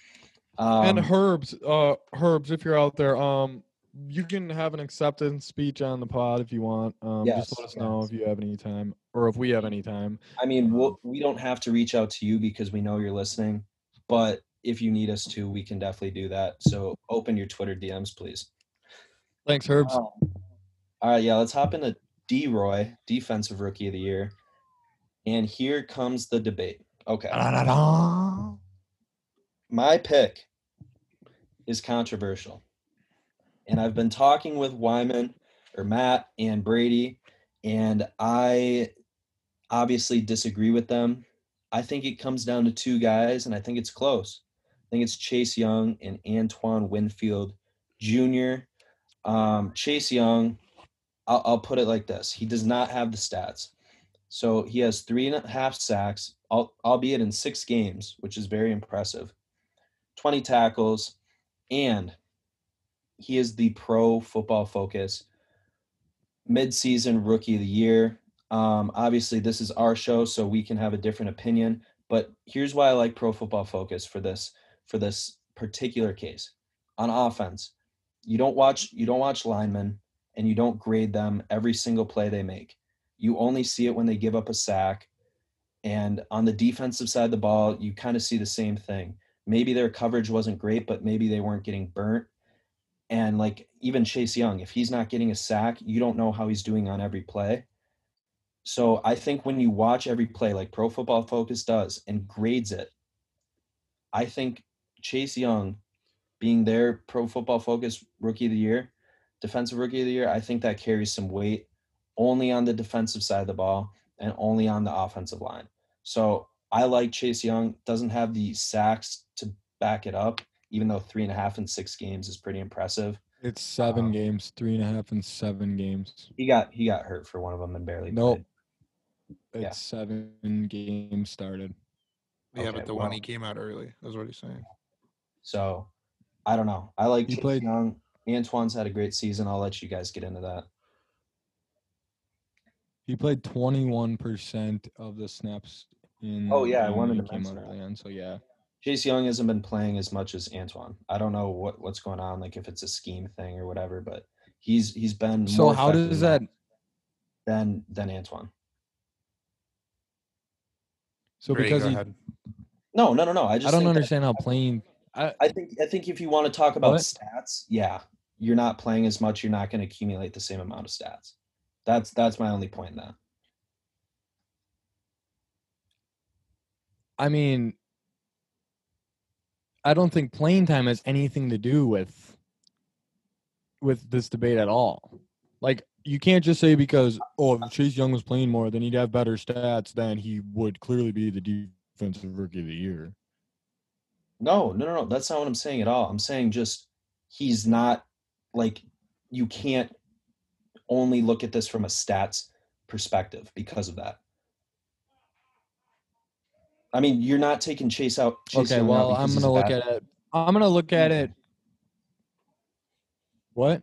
um, and Herbs, uh, Herbs, if you're out there, um, you can have an acceptance speech on the pod if you want. Um, yes, just let us yes. know if you have any time or if we have any time. I mean, we'll, we don't have to reach out to you because we know you're listening, but if you need us to, we can definitely do that. So open your Twitter D Ms, please. Thanks, Herbs. Um, All right, yeah, let's hop into D-Roy, Defensive Rookie of the Year. And here comes the debate. Okay. Da-da-da. My pick is controversial. And I've been talking with Wyman, or Matt, and Brady, and I obviously disagree with them. I think it comes down to two guys, and I think it's close. I think it's Chase Young and Antoine Winfield Junior Um, Chase Young... I'll, I'll put it like this. He does not have the stats. So he has three and a half sacks, albeit in six games, which is very impressive, twenty tackles, and he is the Pro Football Focus midseason rookie of the year. Um, obviously, this is our show, so we can have a different opinion, but here's why I like Pro Football Focus for this, for this particular case. On offense, you don't watch, you don't watch linemen, and you don't grade them every single play they make. You only see it when they give up a sack. And on the defensive side of the ball, you kind of see the same thing. Maybe their coverage wasn't great, but maybe they weren't getting burnt. And like even Chase Young, if he's not getting a sack, you don't know how he's doing on every play. So I think when you watch every play like Pro Football Focus does and grades it, I think Chase Young being their Pro Football Focus Rookie of the Year, Defensive Rookie of the Year, I think that carries some weight only on the defensive side of the ball and only on the offensive line. So I like Chase Young. Doesn't have the sacks to back it up, even though three and a half in six games is pretty impressive. It's seven um, games, three and a half in seven games. He got he got hurt for one of them and barely nope. played. It's yeah. seven games started. Yeah, okay, but the well, one he came out early. That's what he's saying. So, I don't know. I like he Chase played, Young. Antoine's had a great season. I'll let you guys get into that. He played twenty-one percent of the snaps in Oh, yeah, I wanted to mention that. On, so, yeah. Chase Young hasn't been playing as much as Antoine. I don't know what, what's going on, like if it's a scheme thing or whatever, but he's he's been So, more how does that than than Antoine? So Brady, because he No, no, no, no. I just I don't understand that, how playing I, I think I think if you want to talk about what? stats, yeah, you're not playing as much, you're not going to accumulate the same amount of stats. That's that's my only point in that. I mean, I don't think playing time has anything to do with with this debate at all. Like, you can't just say because, oh, if Chase Young was playing more, then he'd have better stats, then he would clearly be the defensive rookie of the year. No, no, no, no. That's not what I'm saying at all. I'm saying just he's not – like, you can't – only look at this from a stats perspective because of that. I mean, you're not taking Chase out. Chase okay, well, out I'm going to look bad. at it. I'm going to look at it. What?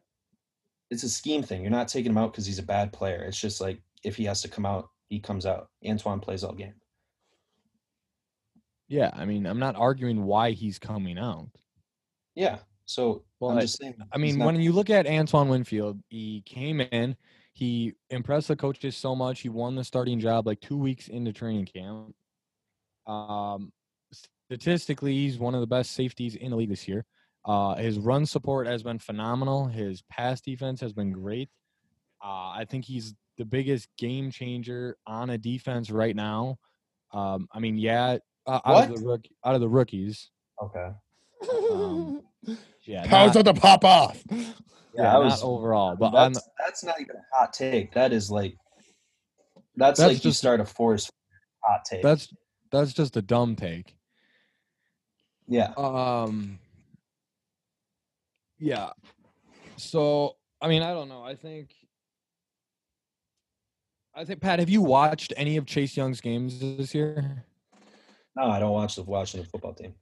It's a scheme thing. You're not taking him out because he's a bad player. It's just like if he has to come out, he comes out. Antoine plays all game. Yeah, I mean, I'm not arguing why he's coming out. Yeah. So, well, I'm just saying, I mean, not- when you look at Antoine Winfield, he came in, he impressed the coaches so much. He won the starting job like two weeks into training camp. Um, statistically, he's one of the best safeties in the league this year. Uh, his run support has been phenomenal. His pass defense has been great. Uh, I think he's the biggest game changer on a defense right now. Um, I mean, yeah, uh, out, of the rook- out of the rookies. Okay. Um, yeah, How's that to pop off? Yeah, yeah I was, not overall, but that's, on, that's not even a hot take. That is like that's, that's like just, you start a forest hot take. That's that's just a dumb take. Yeah. Um. Yeah. So I mean, I don't know. I think. I think Pat, have you watched any of Chase Young's games this year? No, I don't watch the watching the football team.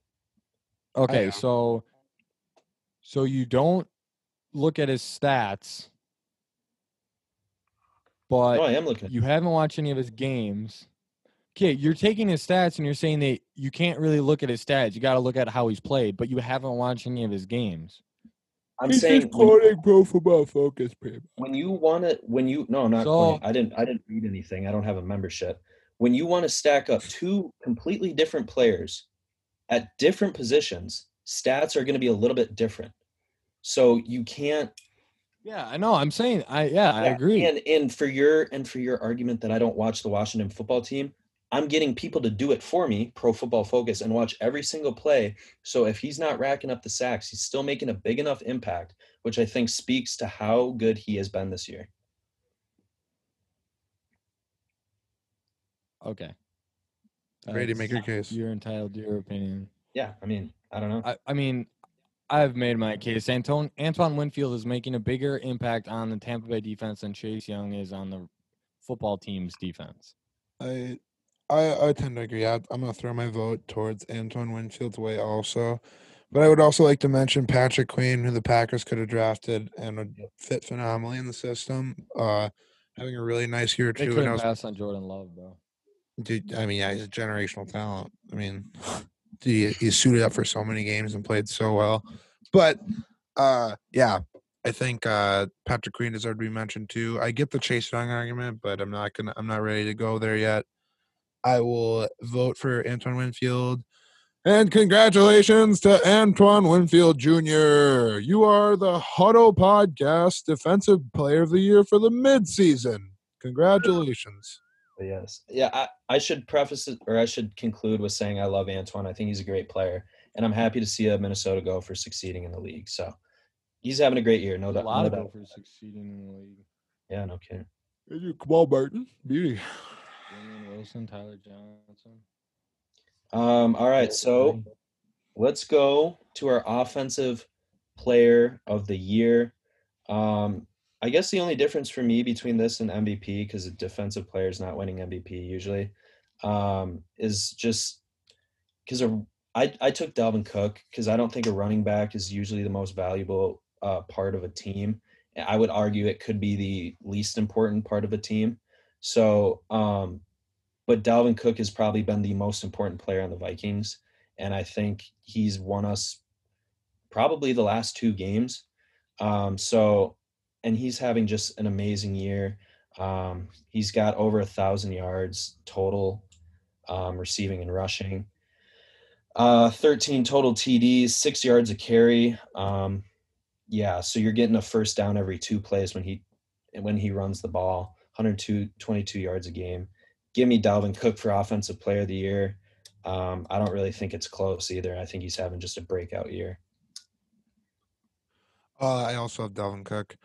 Okay, so so you don't look at his stats, but no, I am looking. You haven't watched any of his games. Okay, you're taking his stats and you're saying that you can't really look at his stats. You got to look at how he's played, but you haven't watched any of his games. I'm he's saying quoting Pro Football Focus, babe. When you want to, when you no, not so, I didn't. I didn't read anything. I don't have a membership. When you want to stack up two completely different players at different positions, stats are going to be a little bit different. So you can't. Yeah, I know. I'm saying, I yeah, yeah, I agree. And and for your and for your argument that I don't watch the Washington football team, I'm getting people to do it for me, Pro Football Focus, and watch every single play. So if he's not racking up the sacks, he's still making a big enough impact, which I think speaks to how good he has been this year. Okay. Brady, make your case. You're entitled to your opinion. Yeah, I mean, I don't know. I, I mean, I've made my case. Antoine, Antoine Winfield is making a bigger impact on the Tampa Bay defense than Chase Young is on the football team's defense. I I, I tend to agree. I, I'm going to throw my vote towards Antoine Winfield's way also. But I would also like to mention Patrick Queen, who the Packers could have drafted and would fit phenomenally in the system. Uh, having a really nice year or two. They couldn't pass on Jordan Love, though. Dude, I mean, yeah, he's a generational talent. I mean, dude, he, he suited up for so many games and played so well. But, uh, yeah, I think uh, Patrick Queen deserved to be mentioned too. I get the Chase Young argument, but I'm not gonna, I'm not ready to go there yet. I will vote for Antoine Winfield, and congratulations to Antoine Winfield Junior You are the Huddle Podcast Defensive Player of the Year for the midseason. Congratulations. Yes. Yeah, I, I should preface it, or I should conclude with saying I love Antoine. I think he's a great player, and I'm happy to see a Minnesota Gopher succeeding in the league. So he's having a great year. No doubt. A lot of Gophers succeeding in the league. Yeah, no kidding. Kamal Barton, beauty. Damian Wilson, Tyler Johnson. Um, all right, so let's go to our offensive player of the year. Um, I guess the only difference for me between this and M V P, because a defensive player is not winning M V P usually, um, is just because I, I took Dalvin Cook because I don't think a running back is usually the most valuable uh, part of a team. I would argue it could be the least important part of a team. So, um, but Dalvin Cook has probably been the most important player on the Vikings, and I think he's won us probably the last two games. Um, so, and he's having just an amazing year. Um, he's got over a thousand yards total, um, receiving and rushing, uh, thirteen total T Ds, six yards a carry. Um, yeah. So you're getting a first down every two plays when he, when he runs the ball, one hundred twenty-two yards a game. Give me Dalvin Cook for offensive player of the year. Um, I don't really think it's close either. I think he's having just a breakout year. Uh, I also have Dalvin Cook.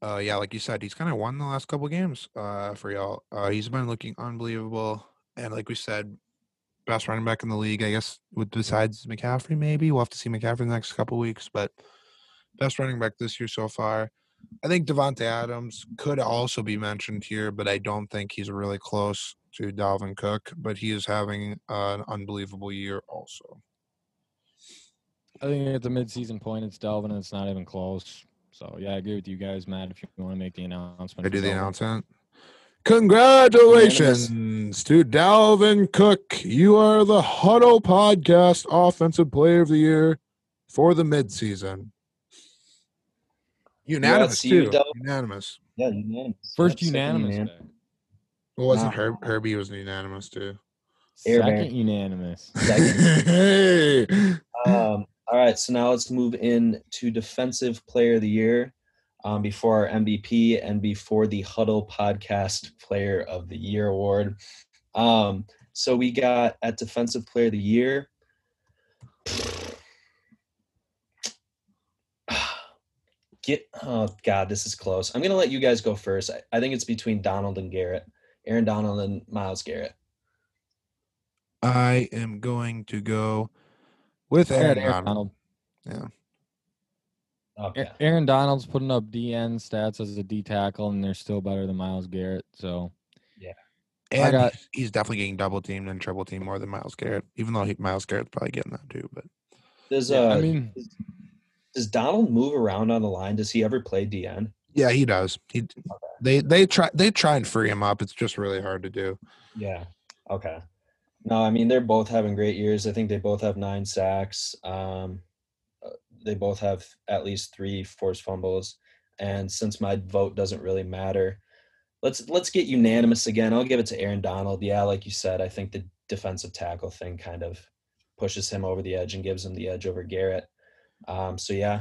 Uh, yeah, like you said, he's kind of won the last couple of games uh, for y'all. Uh, he's been looking unbelievable. And like we said, best running back in the league, I guess, with besides McCaffrey maybe. We'll have to see McCaffrey in the next couple of weeks. But best running back this year so far. I think Davante Adams could also be mentioned here, but I don't think he's really close to Dalvin Cook. But he is having an unbelievable year also. I think at the midseason point, it's Dalvin, and it's not even close. So, yeah, I agree with you guys, Matt, if you want to make the announcement. I do the announcement. Congratulations to Dalvin Cook. You are the Huddle Podcast Offensive Player of the Year for the midseason. Unanimous, yeah, too. Del- unanimous. Yeah, unanimous. First unanimous. unanimous. Well, wasn't wow. Her- Herbie was unanimous, too. Air Second Bear. Unanimous. Second. Hey. Um, all right, so now let's move in to Defensive Player of the Year um, before our M V P and before the Huddle Podcast Player of the Year award. Um, so we got at Defensive Player of the Year. Get oh, God, this is close. I'm going to let you guys go first. I, I think it's between Donald and Garrett, Aaron Donald and Myles Garrett. I am going to go with Aaron, Aaron Donald. Donald. Yeah. Okay. Aaron Donald's putting up D N stats as a D tackle, and they're still better than Myles Garrett. So, yeah. And I got, he's definitely getting double teamed and triple teamed more than Myles Garrett, even though he, Myles Garrett's probably getting that too. But does uh, I mean, does, does Donald move around on the line? Does he ever play D N? Yeah, he does. He okay. they they try they try and free him up. It's just really hard to do. Yeah. Okay. No, I mean, they're both having great years. I think they both have nine sacks. Um, they both have at least three forced fumbles. And since my vote doesn't really matter, let's let's get unanimous again. I'll give it to Aaron Donald. Yeah, like you said, I think the defensive tackle thing kind of pushes him over the edge and gives him the edge over Garrett. Um, so, yeah.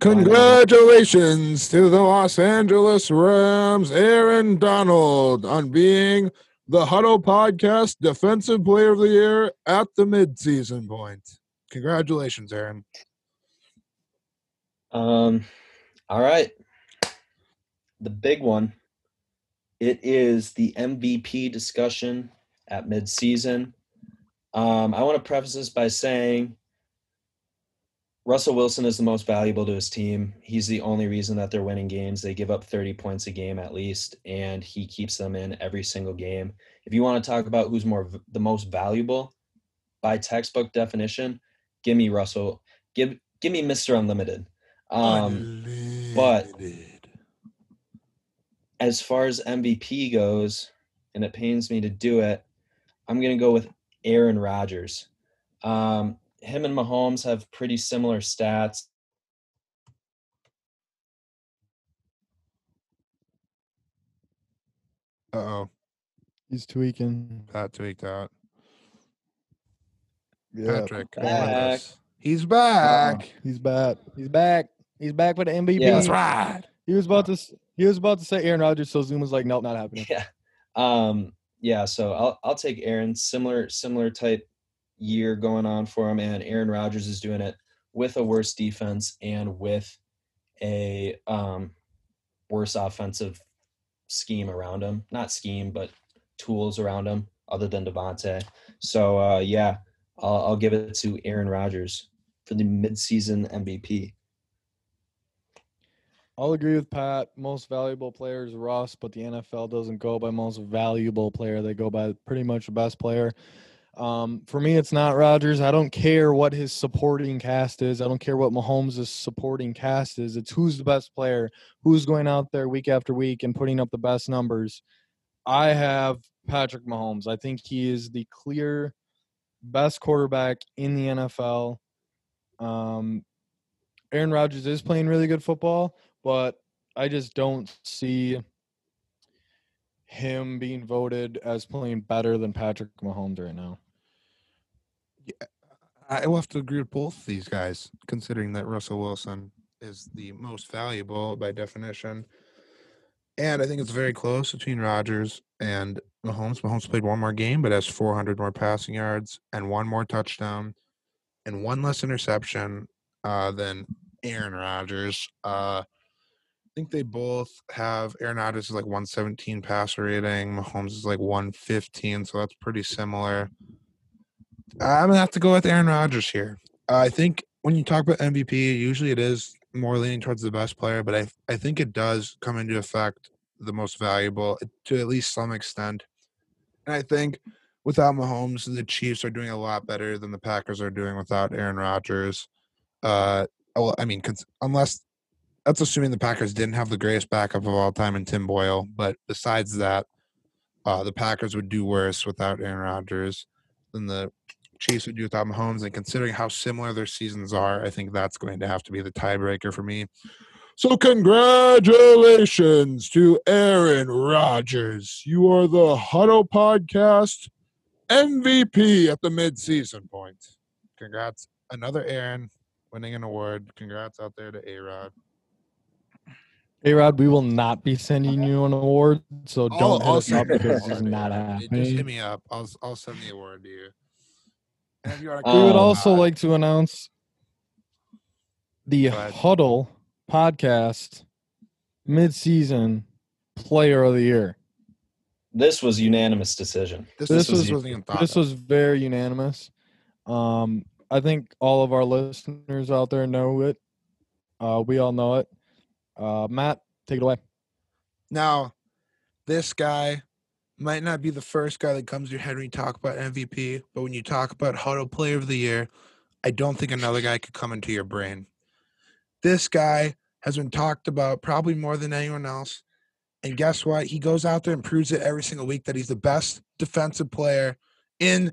Congratulations to the Los Angeles Rams, Aaron Donald, on being – the Huddle Podcast Defensive Player of the Year at the midseason point. Congratulations, Aaron. Um, all right. The big one. It is the M V P discussion at midseason. Um, I want to preface this by saying Russell Wilson is the most valuable to his team. He's the only reason that they're winning games. They give up thirty points a game at least, and he keeps them in every single game. If you want to talk about who's more the most valuable, by textbook definition, give me Russell. Give give me Mister Unlimited. Um, Unlimited. But as far as M V P goes, and it pains me to do it, I'm going to go with Aaron Rodgers. Um Him and Mahomes have pretty similar stats. Uh-oh. He's tweaking. Pat tweaked out. Yeah. Patrick. Back. He's back. Oh, he's back. He's back. He's back with the M V P. Yeah, that's right. He was about to he was about to say Aaron Rodgers, so Zoom was like, nope, not happening. Yeah. Um, yeah, so I'll I'll take Aaron. Similar, similar type year going on for him, and Aaron Rodgers is doing it with a worse defense and with a um, worse offensive scheme around him. Not scheme, but tools around him. other than Davante. So, uh, yeah, I'll, I'll give it to Aaron Rodgers for the midseason M V P. I'll agree with Pat. Most valuable player is Russ, but the N F L doesn't go by most valuable player. They go by pretty much the best player. Um, for me, it's not Rodgers. I don't care what his supporting cast is. I don't care what Mahomes' supporting cast is. It's who's the best player, who's going out there week after week and putting up the best numbers. I have Patrick Mahomes. I think he is the clear best quarterback in the N F L. Um, Aaron Rodgers is playing really good football, but I just don't see him being voted as playing better than Patrick Mahomes right now. Yeah, I will have to agree with both these guys, considering that Russell Wilson is the most valuable by definition. And I think it's very close between Rodgers and Mahomes. Mahomes played one more game, but has four hundred more passing yards and one more touchdown and one less interception uh, than Aaron Rodgers. Uh, I think they both have – Aaron Rodgers is like one seventeen passer rating. Mahomes is like one fifteen, so that's pretty similar. I'm going to have to go with Aaron Rodgers here. Uh, I think when you talk about M V P, usually it is more leaning towards the best player, but I I think it does come into effect the most valuable to at least some extent. And I think without Mahomes, the Chiefs are doing a lot better than the Packers are doing without Aaron Rodgers. Uh, I mean, unless – that's assuming the Packers didn't have the greatest backup of all time in Tim Boyle. But besides that, uh, the Packers would do worse without Aaron Rodgers than the Chiefs would do without Mahomes. And considering how similar their seasons are, I think that's going to have to be the tiebreaker for me. So congratulations to Aaron Rodgers. You are the Huddle Podcast M V P at the midseason point. Congrats. Another Aaron winning an award. Congrats out there to A-Rod. Hey, Rod, we will not be sending you an award, so don't I'll, hit I'll us up because it's not happening. Just hit me up. I'll, I'll send the award to you. If you are we would also not. like to announce the Huddle Podcast Midseason Player of the Year. This was a unanimous decision. This, this, was, was, even this was very unanimous. Um, I think all of our listeners out there know it. Uh, we all know it. Uh, Matt, take it away. Now, this guy might not be the first guy that comes to your head when you talk about M V P, but when you talk about Huddle Player of the Year, I don't think another guy could come into your brain. This guy has been talked about probably more than anyone else, and guess what? He goes out there and proves it every single week that he's the best defensive player in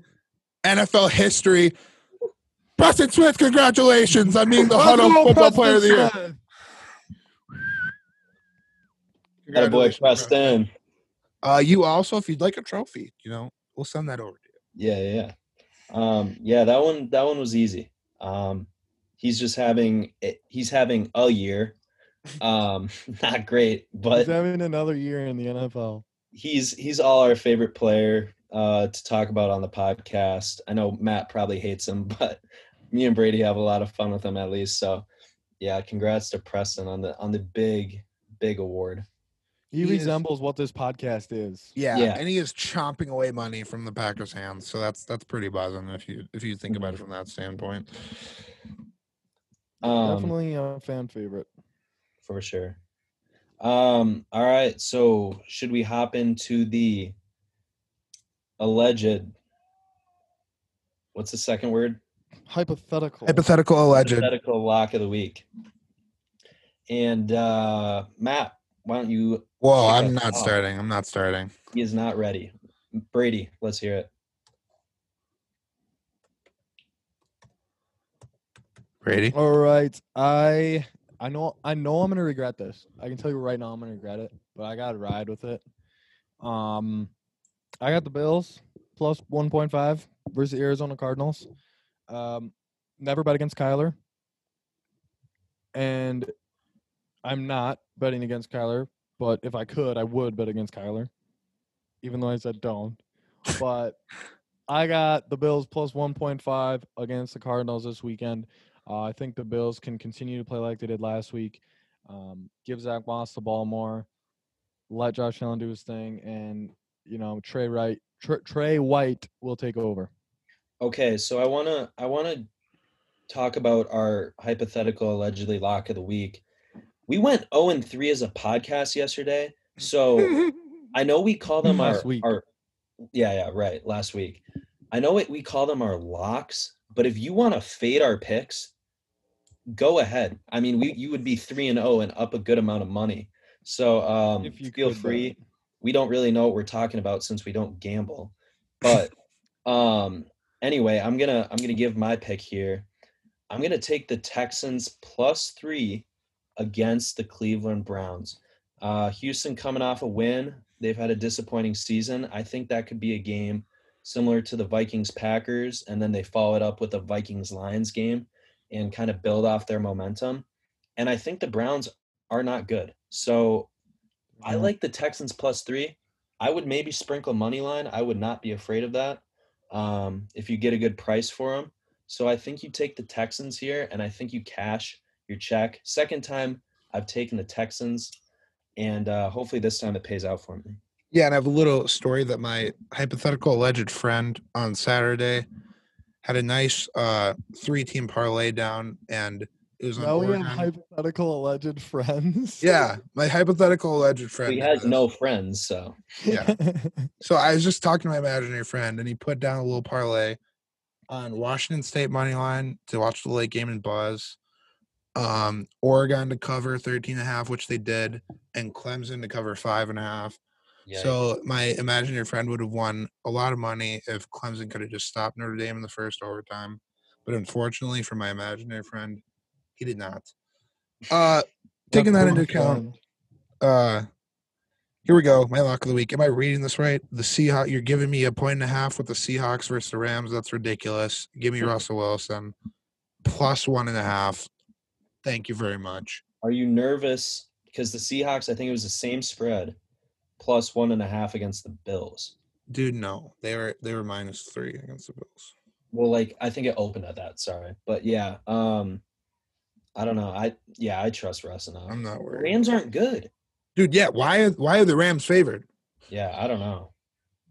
N F L history. Preston Smith, congratulations on being the Huddle Football Preston Player of the Year. Smith. That boy Preston. Uh, you also, if you'd like a trophy, you know, we'll send that over to you. Yeah, yeah, um, yeah. That one, that one was easy. Um, he's just having, he's having a year, um, not great, but he's having another year in the N F L. He's he's all our favorite player uh, to talk about on the podcast. I know Matt probably hates him, but me and Brady have a lot of fun with him at least. So, yeah, congrats to Preston on the on the big big award. He, he resembles is, what this podcast is. Yeah, yeah, and he is chomping away money from the Packers' hands, so that's that's pretty buzzing if you if you think about it from that standpoint. Um, Definitely a fan favorite, for sure. Um, all right, so should we hop into the alleged? What's the second word? Hypothetical. Hypothetical alleged. Hypothetical lock of the week. And uh, Matt. Why don't you? Whoa, I'm not off. starting. I'm not starting. He is not ready. Brady, let's hear it. Brady. All right. I I know I know I'm gonna regret this. I can tell you right now I'm gonna regret it, but I gotta ride with it. Um I got the Bills plus one point five versus the Arizona Cardinals. Um never bet against Kyler. And I'm not betting against Kyler, but if I could, I would bet against Kyler, even though I said don't. But I got the Bills plus one point five against the Cardinals this weekend. Uh, I think the Bills can continue to play like they did last week, um, give Zach Moss the ball more, let Josh Allen do his thing, and, you know, Trey Wright Tr- Trey White will take over. Okay, so I want to I want to talk about our hypothetical allegedly lock of the week. We went oh and three as a podcast yesterday. So I know we call them last our, week. our Yeah, yeah, right, last week. I know it, we call them our locks, but if you want to fade our picks, go ahead. I mean, we you would be three and oh and up a good amount of money. So um, if you feel free. That. We don't really know what we're talking about since we don't gamble. But um, anyway, I'm going to I'm going to give my pick here. I'm going to take the Texans plus three against the Cleveland Browns. Uh, Houston coming off a win. They've had a disappointing season. I think that could be a game similar to the Vikings-Packers, and then they follow it up with a Vikings-Lions game and kind of build off their momentum. And I think the Browns are not good. So I like the Texans plus three. I would maybe sprinkle money line. I would not be afraid of that um, if you get a good price for them. So I think you take the Texans here, and I think you cash your check. Second time I've taken the Texans, and uh, hopefully this time it pays out for me. Yeah, and I have a little story that my hypothetical alleged friend on Saturday had a nice uh, three-team parlay down, and it was on now Oregon. We have hypothetical alleged friends. Yeah, my hypothetical alleged friend. He has no friends, so. Yeah. So I was just talking to my imaginary friend, and he put down a little parlay on Washington State money line to watch the late game and buzz, um, Oregon to cover thirteen and a half, which they did, and Clemson to cover five and a half. Yeah. So my imaginary friend would have won a lot of money if Clemson could have just stopped Notre Dame in the first overtime. But unfortunately for my imaginary friend, he did not. Uh, taking that into account, uh, here we go, my lock of the week. Am I reading this right? The Seahawks, you're giving me a point and a half with the Seahawks versus the Rams. That's ridiculous. Give me Russell Wilson, plus one and a half. Thank you very much. Are you nervous? Because the Seahawks, I think it was the same spread. Plus one and a half against the Bills. Dude, no. They were they were minus three against the Bills. Well, like, I think it opened at that, sorry. But, yeah, um, I don't know. I Yeah, I trust Russ enough. I'm not worried. The Rams aren't good. Dude, yeah, why are, why are the Rams favored? Yeah, I don't know.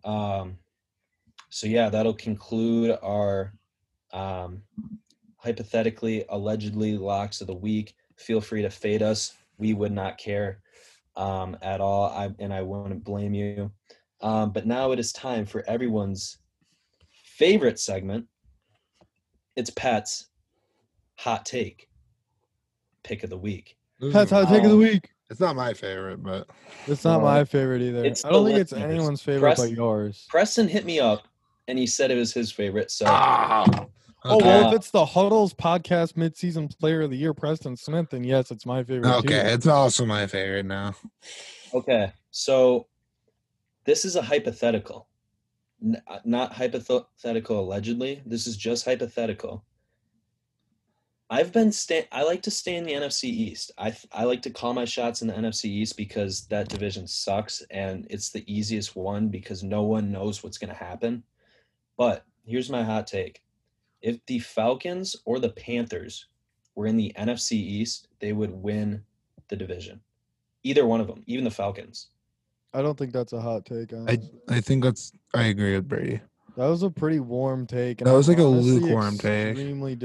Um, so, yeah, that'll conclude our um, hypothetically, allegedly locks of the week. Feel free to fade us. We would not care. Um, at all, I, and I wouldn't blame you. Um, but now it is time for everyone's favorite segment. It's Pat's Hot Take Pick of the Week. Pat's Hot Take um, of the Week. It's not my favorite, but... It's not well, my favorite either. I don't think it's anyone's favorite Preston, but yours. Preston hit me up, and he said it was his favorite, so... Ah, okay. Oh, well, if it's the Huddle's podcast midseason player of the year, Preston Smith, then yes, it's my favorite. Okay, too. It's also my favorite now. Okay, so this is a hypothetical, N- not hypothetical allegedly. This is just hypothetical. I've been sta- I like to stay in the N F C East. I th- I like to call my shots in the N F C East because that division sucks and it's the easiest one because no one knows what's going to happen. But here's my hot take. If the Falcons or the Panthers were in the N F C East, they would win the division. Either one of them, even the Falcons. I don't think that's a hot take. Honestly. I I think that's – I agree with Brady. That was a pretty warm take. And that was like a lukewarm take.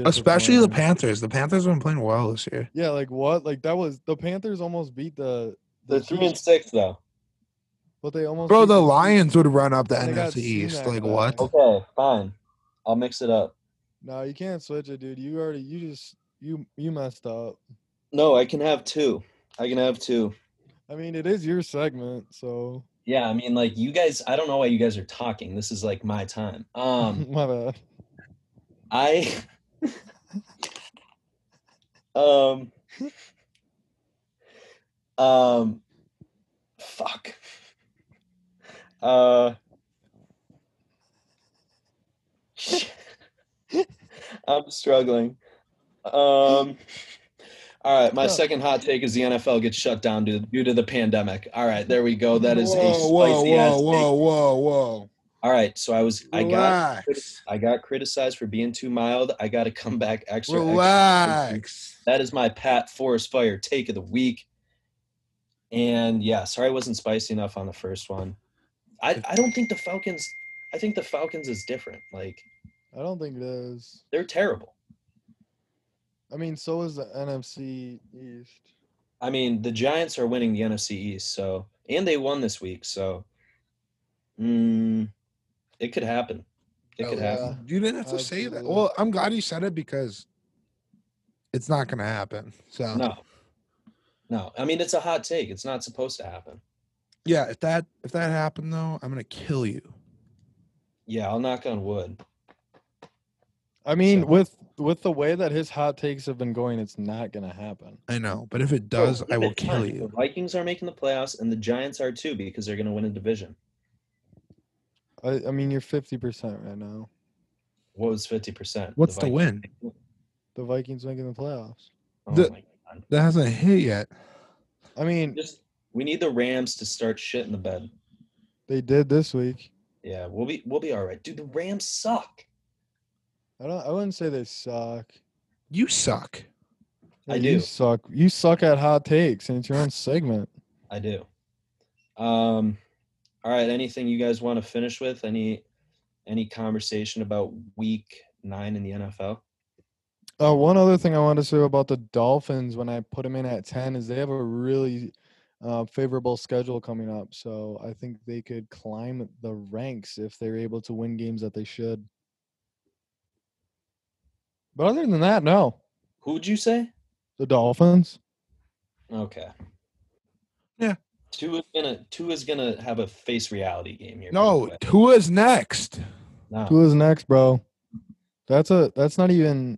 Especially the Panthers. The Panthers have been playing well this year. Yeah, like what? Like that was – the Panthers almost beat the – the three and six, though. But they almost – Bro, the Lions would run up the N F C East. Like what? Okay, fine. I'll mix it up. No, you can't switch it, dude. You already, you just, you you messed up. No, I can have two. I can have two. I mean, it is your segment, so. Yeah, I mean, like, you guys, I don't know why you guys are talking. This is, like, my time. Um, my bad. I, um, um, fuck. Uh, shit. I'm struggling. Um, all right, my second hot take is the N F L gets shut down due, due to the pandemic. All right, there we go. That is whoa, a spicy ass take. Whoa, whoa, whoa. All right, so I was I got I got criticized for being too mild. I got to come back extra. Relax. Extra. That is my Pat Forest Fire take of the week. And yeah, sorry I wasn't spicy enough on the first one. I I don't think the Falcons I think the Falcons is different. Like, I don't think it is. They're terrible. I mean, so is the N F C East. I mean, the Giants are winning the N F C East, so and they won this week, so mm, it could happen. It oh, could yeah. happen. You didn't have to Absolutely. say that. Well, I'm glad you said it because it's not going to happen. So no, no. I mean, it's a hot take. It's not supposed to happen. Yeah, if that if that happened though, I'm going to kill you. Yeah, I'll knock on wood. I mean, so. with with the way that his hot takes have been going, it's not going to happen. I know, but if it does, well, I will kill you. The Vikings are making the playoffs, and the Giants are too because they're going to win a division. I, I mean, you're fifty percent right now. What was fifty percent? What's the, the win? The Vikings making the playoffs. Oh, the, my God. That hasn't hit yet. I mean, Just, we need the Rams to start shit in the bed. They did this week. Yeah, we'll be we'll be all right. Dude, the Rams suck. I don't. I wouldn't say they suck. You suck. Yeah, I do. You suck. You suck at hot takes, and it's your own segment. I do. Um. All right. Anything you guys want to finish with? Any, any conversation about Week Nine in the N F L? Uh, one other thing I wanted to say about the Dolphins when I put them in at ten is they have a really uh, favorable schedule coming up. So I think they could climb the ranks if they're able to win games that they should. But other than that, no. Who would you say? The Dolphins. Okay. Yeah. Tua's gonna Tua's gonna have a face reality game here. No, Tua's next. No. Tua's next, bro. That's a that's not even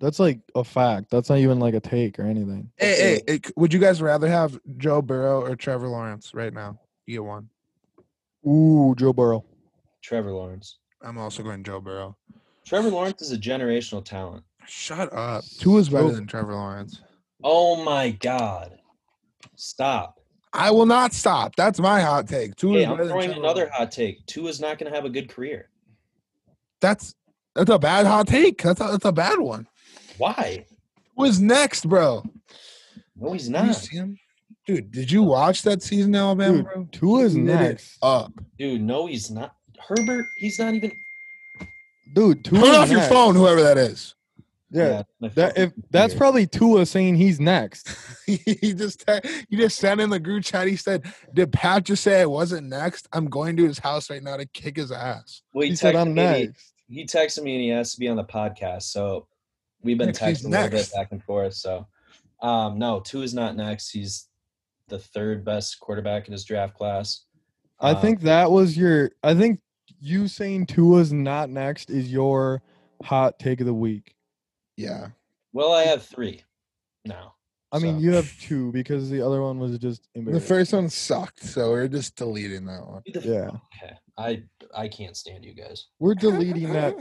that's like a fact. That's not even like a take or anything. Hey, hey, hey, would you guys rather have Joe Burrow or Trevor Lawrence right now? You get one. Ooh, Joe Burrow. Trevor Lawrence. I'm also going Joe Burrow. Trevor Lawrence is a generational talent. Shut up. Tua's better than Trevor Lawrence. Oh, my God. Stop. I will not stop. That's my hot take. Tua's hey, I'm throwing another Lawrence. hot take. Tua's not going to have a good career. That's that's a bad hot take. That's a, that's a bad one. Why? Tua's next, bro. No, he's not. Did you see him? Dude, did you watch that season in Alabama, Dude, bro? Tua's next. Up. Dude, no, he's not. Herbert, he's not even – Dude, Tua's turn off next. your phone, whoever that is. Yeah, yeah that, if that's probably Tua saying he's next. he just he just sent in the group chat. He said, "Did Pat just say I wasn't next? I'm going to his house right now to kick his ass." Well, he, he said I'm next. He, he texted me and he asked to be on the podcast, so we've been next, texting a little bit back and forth. So, um, no, Tua's not next. He's the third best quarterback in his draft class. I um, think that was your. I think. You saying Tua's not next is your hot take of the week. Yeah. Well, I have three now. I so. mean, you have two because the other one was just embarrassing. The first one sucked, so we're just deleting that one. Yeah. Okay. I I can't stand you guys. We're deleting that.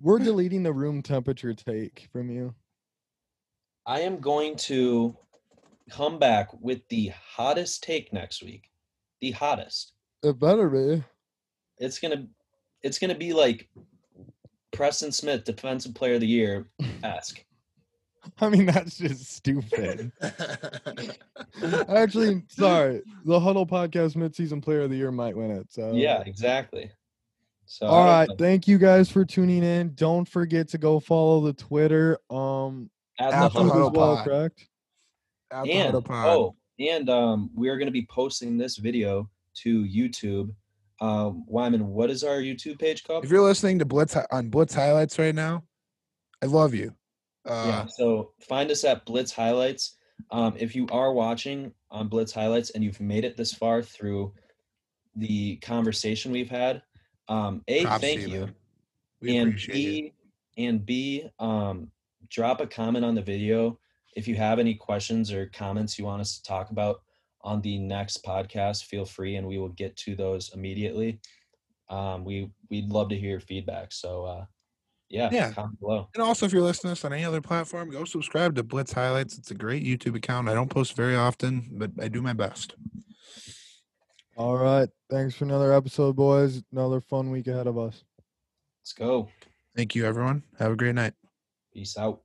We're deleting the room temperature take from you. I am going to come back with the hottest take next week. The hottest. It better be. It's gonna, it's gonna be like Preston Smith, Defensive Player of the Year, esque. I mean, that's just stupid. Actually, sorry, the Huddle Podcast Midseason Player of the Year might win it. So yeah, exactly. So all right, thank you guys for tuning in. Don't forget to go follow the Twitter. Um, at the Huddle Pod, correct? At the Huddle Pod. Oh, and um, we are gonna be posting this video to YouTube. Um, Wyman, what is our YouTube page called? If you're listening to Blitz on Blitz Highlights right now, I love you. Uh, yeah, so find us at Blitz Highlights. Um, if you are watching on Blitz Highlights and you've made it this far through the conversation we've had, um, A, thank you. We and B, it. and B, um, drop a comment on the video if you have any questions or comments you want us to talk about on the next podcast. Feel free, and we will get to those immediately. Um, we we'd love to hear your feedback. So, uh, yeah, yeah. Comment below. And also, if you're listening to us on any other platform, go subscribe to Blitz Highlights. It's a great YouTube account. I don't post very often, but I do my best. All right, thanks for another episode, boys. Another fun week ahead of us. Let's go. Thank you, everyone. Have a great night. Peace out.